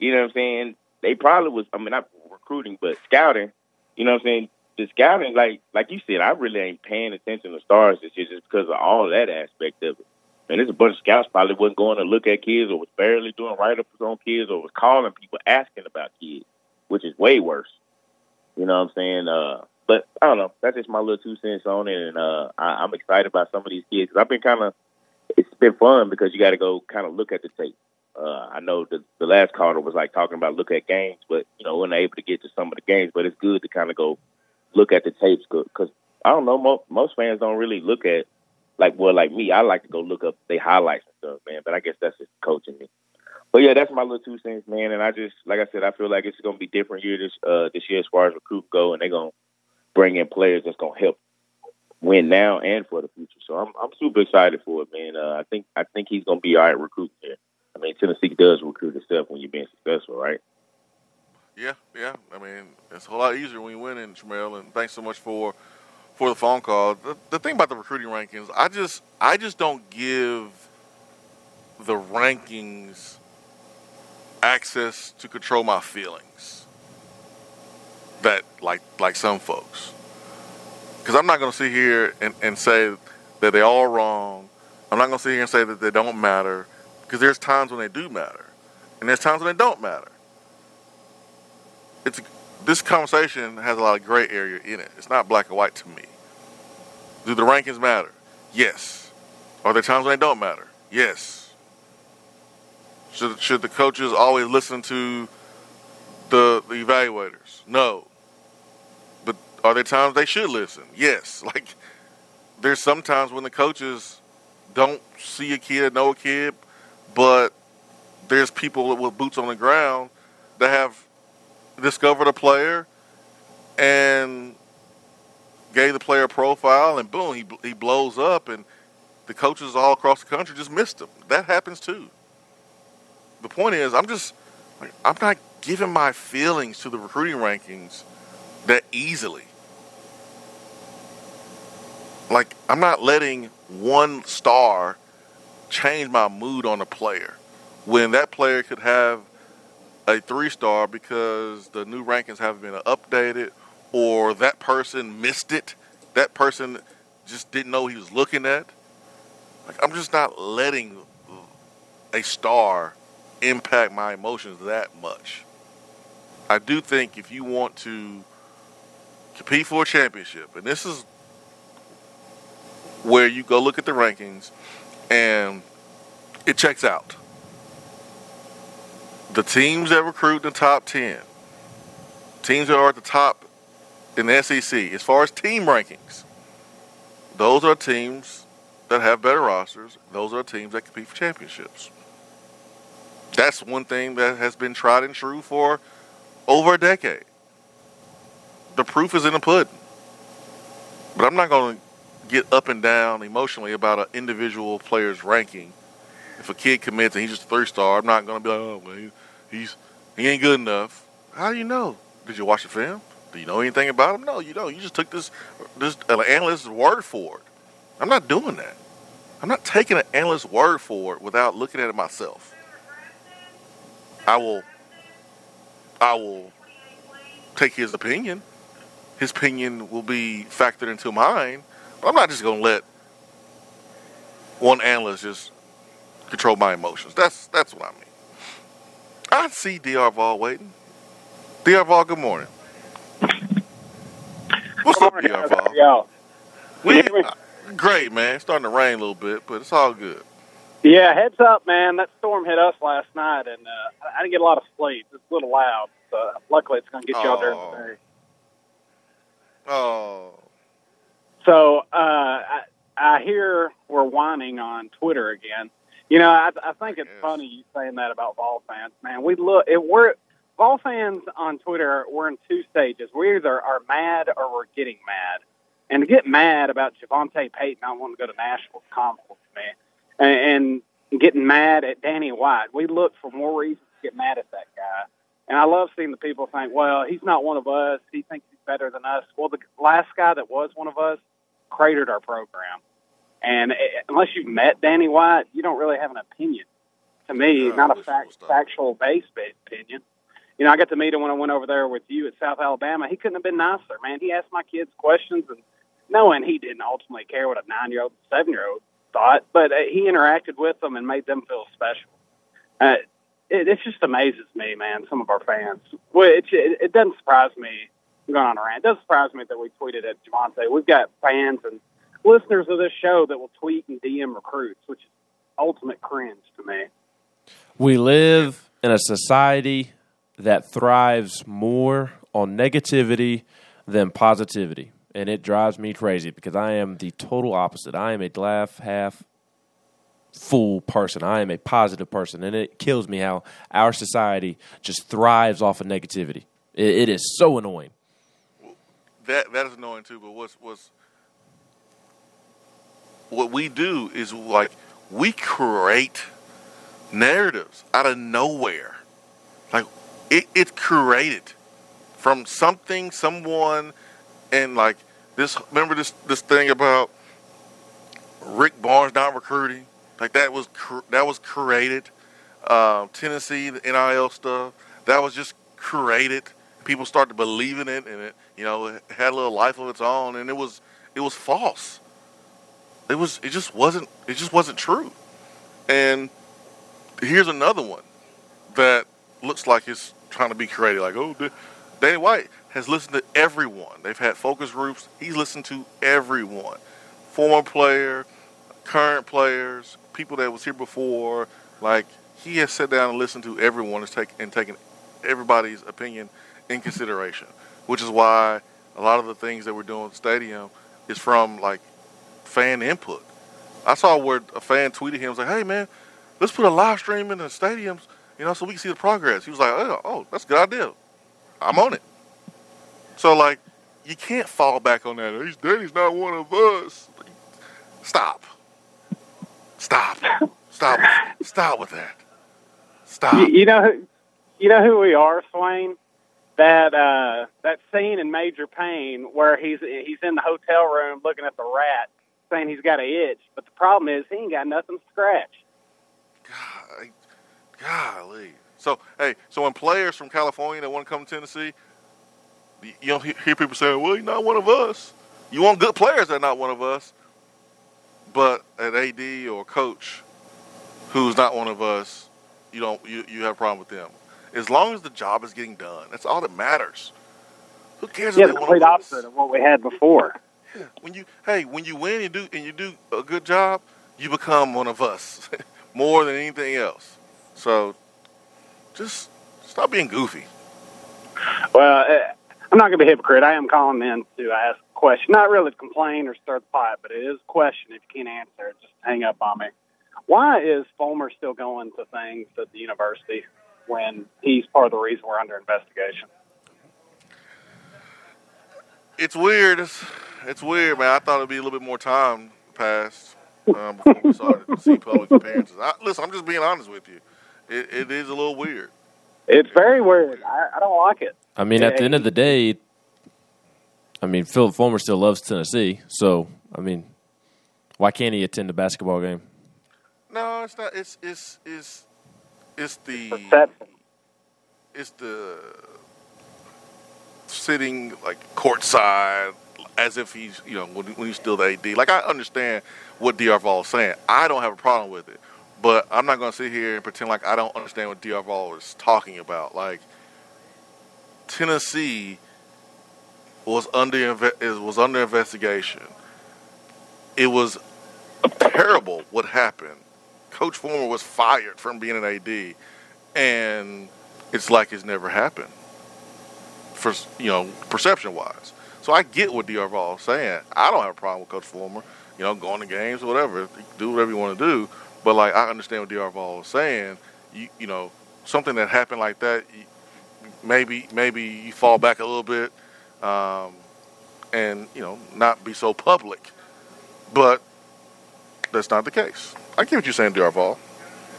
you know what I'm saying, they probably was. I mean, not recruiting, but scouting. You know what I'm saying? The scouting, like you said, I really ain't paying attention to stars this year just because of all that aspect of it. And there's a bunch of scouts probably wasn't going to look at kids, or was barely doing write-ups on kids, or was calling people asking about kids, which is way worse. You know what I'm saying? But I don't know. That's just my little 2 cents on it, and I'm excited about some of these kids. I've been kind of – it's been fun because you got to go kind of look at the tape. I know the last caller was, like, talking about look at games, but, you know, we're not able to get to some of the games. But it's good to kind of go look at the tapes because, I don't know, most fans don't really look at – like me, I like to go look up their highlights and stuff, man. But I guess that's just coaching me. But, yeah, that's my little 2 cents, man. And I just – like I said, I feel like it's going to be different year this year as far as recruit go, and they're going to bring in players that's going to help win now and for the future. So I'm super excited for it, man. I think he's going to be all right recruiting here. I mean, Tennessee does recruit itself when you're being successful, right? Yeah. I mean, it's a whole lot easier when you win in Tramiel. And thanks so much for the phone call. The thing about the recruiting rankings, I just don't give the rankings access to control my feelings. That like some folks, because I'm not going to sit here and say that they're all wrong. I'm not going to sit here and say that they don't matter, because there's times when they do matter, and there's times when they don't matter. This conversation has a lot of gray area in it. It's not black and white to me. Do the rankings matter? Yes. Are there times when they don't matter? Yes. Should the coaches always listen to the evaluators? No. But are there times they should listen? Yes. Like, there's sometimes when the coaches don't see a kid, know a kid, but there's people with boots on the ground that have discovered a player and gave the player a profile, and boom, he blows up, and the coaches all across the country just missed him. That happens too. The point is, I'm not giving my feelings to the recruiting rankings that easily. Like, I'm not letting one star change my mood on a player when that player could have a 3-star because the new rankings haven't been updated, or that person missed it. That person just didn't know he was looking at. Like, I'm just not letting a star impact my emotions that much. I do think if you want to compete for a championship, and this is where you go look at the rankings and it checks out. The teams that recruit the top 10, teams that are at the top in the SEC, as far as team rankings, those are teams that have better rosters. Those are teams that compete for championships. That's one thing that has been tried and true for over a decade. The proof is in the pudding. But I'm not going to get up and down emotionally about an individual player's ranking. If a kid commits and he's just a 3-star, I'm not going to be like, oh, well, he ain't good enough. How do you know? Did you watch the film? Do you know anything about him? No, you don't. You just took this analyst's word for it. I'm not doing that. I'm not taking an analyst's word for it without looking at it myself. I will take his opinion. His opinion will be factored into mine. But I'm not just going to let one analyst just control my emotions. That's what I mean. I see DR Vol waiting. DR Vol, good morning. What's up, DR Vol? Great, man. It's starting to rain a little bit, but it's all good. Yeah, heads up, man. That storm hit us last night, and I didn't get a lot of sleep. It's a little loud, so luckily it's going to get y'all there today. Oh. So I hear we're whining on Twitter again. You know, I think it's funny you saying that about Vol fans, man. We're Vol fans on Twitter. We're in two stages. We either are mad or we're getting mad. And to get mad about Javonte Payton, I want to go to Nashville's conference, man. And getting mad at Danny White, we look for more reasons to get mad at that guy. And I love seeing the people think, well, he's not one of us. He thinks he's better than us. Well, the last guy that was one of us cratered our program. And unless you've met Danny White, you don't really have an opinion. To me, not a factual-based opinion. You know, I got to meet him when I went over there with you at South Alabama. He couldn't have been nicer, man. He asked my kids questions, and knowing he didn't ultimately care what a 9-year-old, 7-year-old thought, but he interacted with them and made them feel special. It just amazes me, man, some of our fans. Well, it doesn't surprise me I'm going on a rant. It doesn't surprise me that we tweeted at Javonte. We've got fans and listeners of this show that will tweet and DM recruits, which is ultimate cringe to me. We live in a society that thrives more on negativity than positivity, and it drives me crazy because I am the total opposite. I am a glass half full person. I am a positive person, and it kills me how our society just thrives off of negativity. It is so annoying. That is annoying too. But what we do is like we create narratives out of nowhere. Like it's created from something, someone, and like this. Remember this thing about Rick Barnes not recruiting. Like that was created. Tennessee, the NIL stuff, that was just created. People started to believe in it, and it, you know, it had a little life of its own, and it was false. It just wasn't true. And here's another one that looks like it's trying to be creative. Like, oh, Danny White has listened to everyone. They've had focus groups. He's listened to everyone, former player, current players, people that was here before. Like, he has sat down and listened to everyone and taken everybody's opinion in consideration, which is why a lot of the things that we're doing at the stadium is from, like, fan input. I saw where a fan tweeted him, was like, hey, man, let's put a live stream in the stadiums, you know, so we can see the progress. He was like, oh, that's a good idea. I'm on it. So, like, you can't fall back on that. He's not one of us. Stop with that. Stop. You know who we are, Swain? That scene in Major Payne where he's in the hotel room looking at the rat, saying he's got an itch, but the problem is he ain't got nothing to scratch. Golly. So, hey, when players from California that want to come to Tennessee, you don't hear people saying, well, he's not one of us. You want good players that are not one of us, but an AD or a coach who's not one of us, you have a problem with them. As long as the job is getting done, that's all that matters. Who cares? Yeah, the complete opposite of what we had before. Yeah. When you win and you do a good job, you become one of us more than anything else. So, just stop being goofy. Well, I'm not going to be a hypocrite. I am calling in to ask a question, not really to complain or start the fight, but it is a question. If you can't answer it, just hang up on me. Why is Fulmer still going to things at the university when he's part of the reason we're under investigation? It's weird. It's weird, man. I thought it'd be a little bit more time passed before we started to see public appearances. Listen, I'm just being honest with you. It is a little weird. It's very weird. I don't like it. I mean, at the end of the day, I mean, Philip Fulmer still loves Tennessee, so I mean, why can't he attend the basketball game? No, it's not. It's the sitting like courtside as if he's, you know, when he's still the AD. Like, I understand what D.R. Voll is saying. I don't have a problem with it, but I'm not going to sit here and pretend like I don't understand what D.R. Voll is talking about. Like, Tennessee was under investigation. It was terrible what happened. Coach Fulmer was fired from being an AD, and it's like it's never happened, for, you know, perception-wise. So I get what D.R. Voll is saying. I don't have a problem with Coach Fulmer, you know, going to games or whatever, do whatever you want to do. But, like, I understand what D.R. Voll is saying. You know, something that happened like that, maybe you fall back a little bit and, you know, not be so public. But that's not the case. I get what you're saying, D.R. Voll.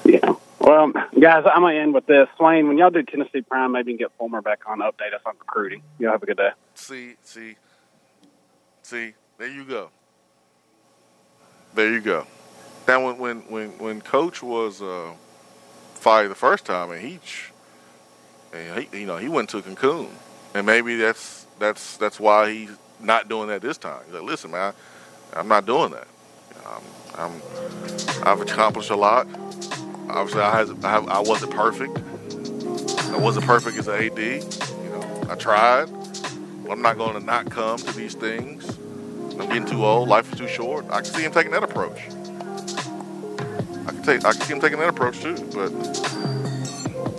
Yeah. Well, guys, I'm going to end with this. Swain, when y'all do Tennessee Prime, maybe you can get Fulmer back on to update us on recruiting. Y'all have a good day. See, there you go. Now, when Coach was fired the first time, and he you know, he went to Cancun, and maybe that's why he's not doing that this time. He's like, listen, man, I'm not doing that. I've accomplished a lot. Obviously, I wasn't perfect. I wasn't perfect as an AD. You know, I tried. I'm not going to not come to these things. I'm getting too old. Life is too short. I can see him taking that approach. I can see him taking that approach too. But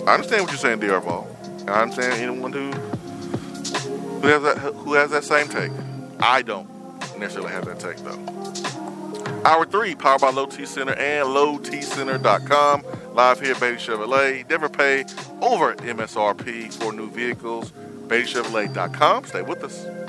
I understand what you're saying, D.R. Ball. I understand anyone who has that same take. I don't necessarily have that take though. Hour 3, powered by Low T Center and LowTCenter.com. Live here at Beatty Chevrolet. Never pay over MSRP for new vehicles. BeattyChevrolet.com. Stay with us.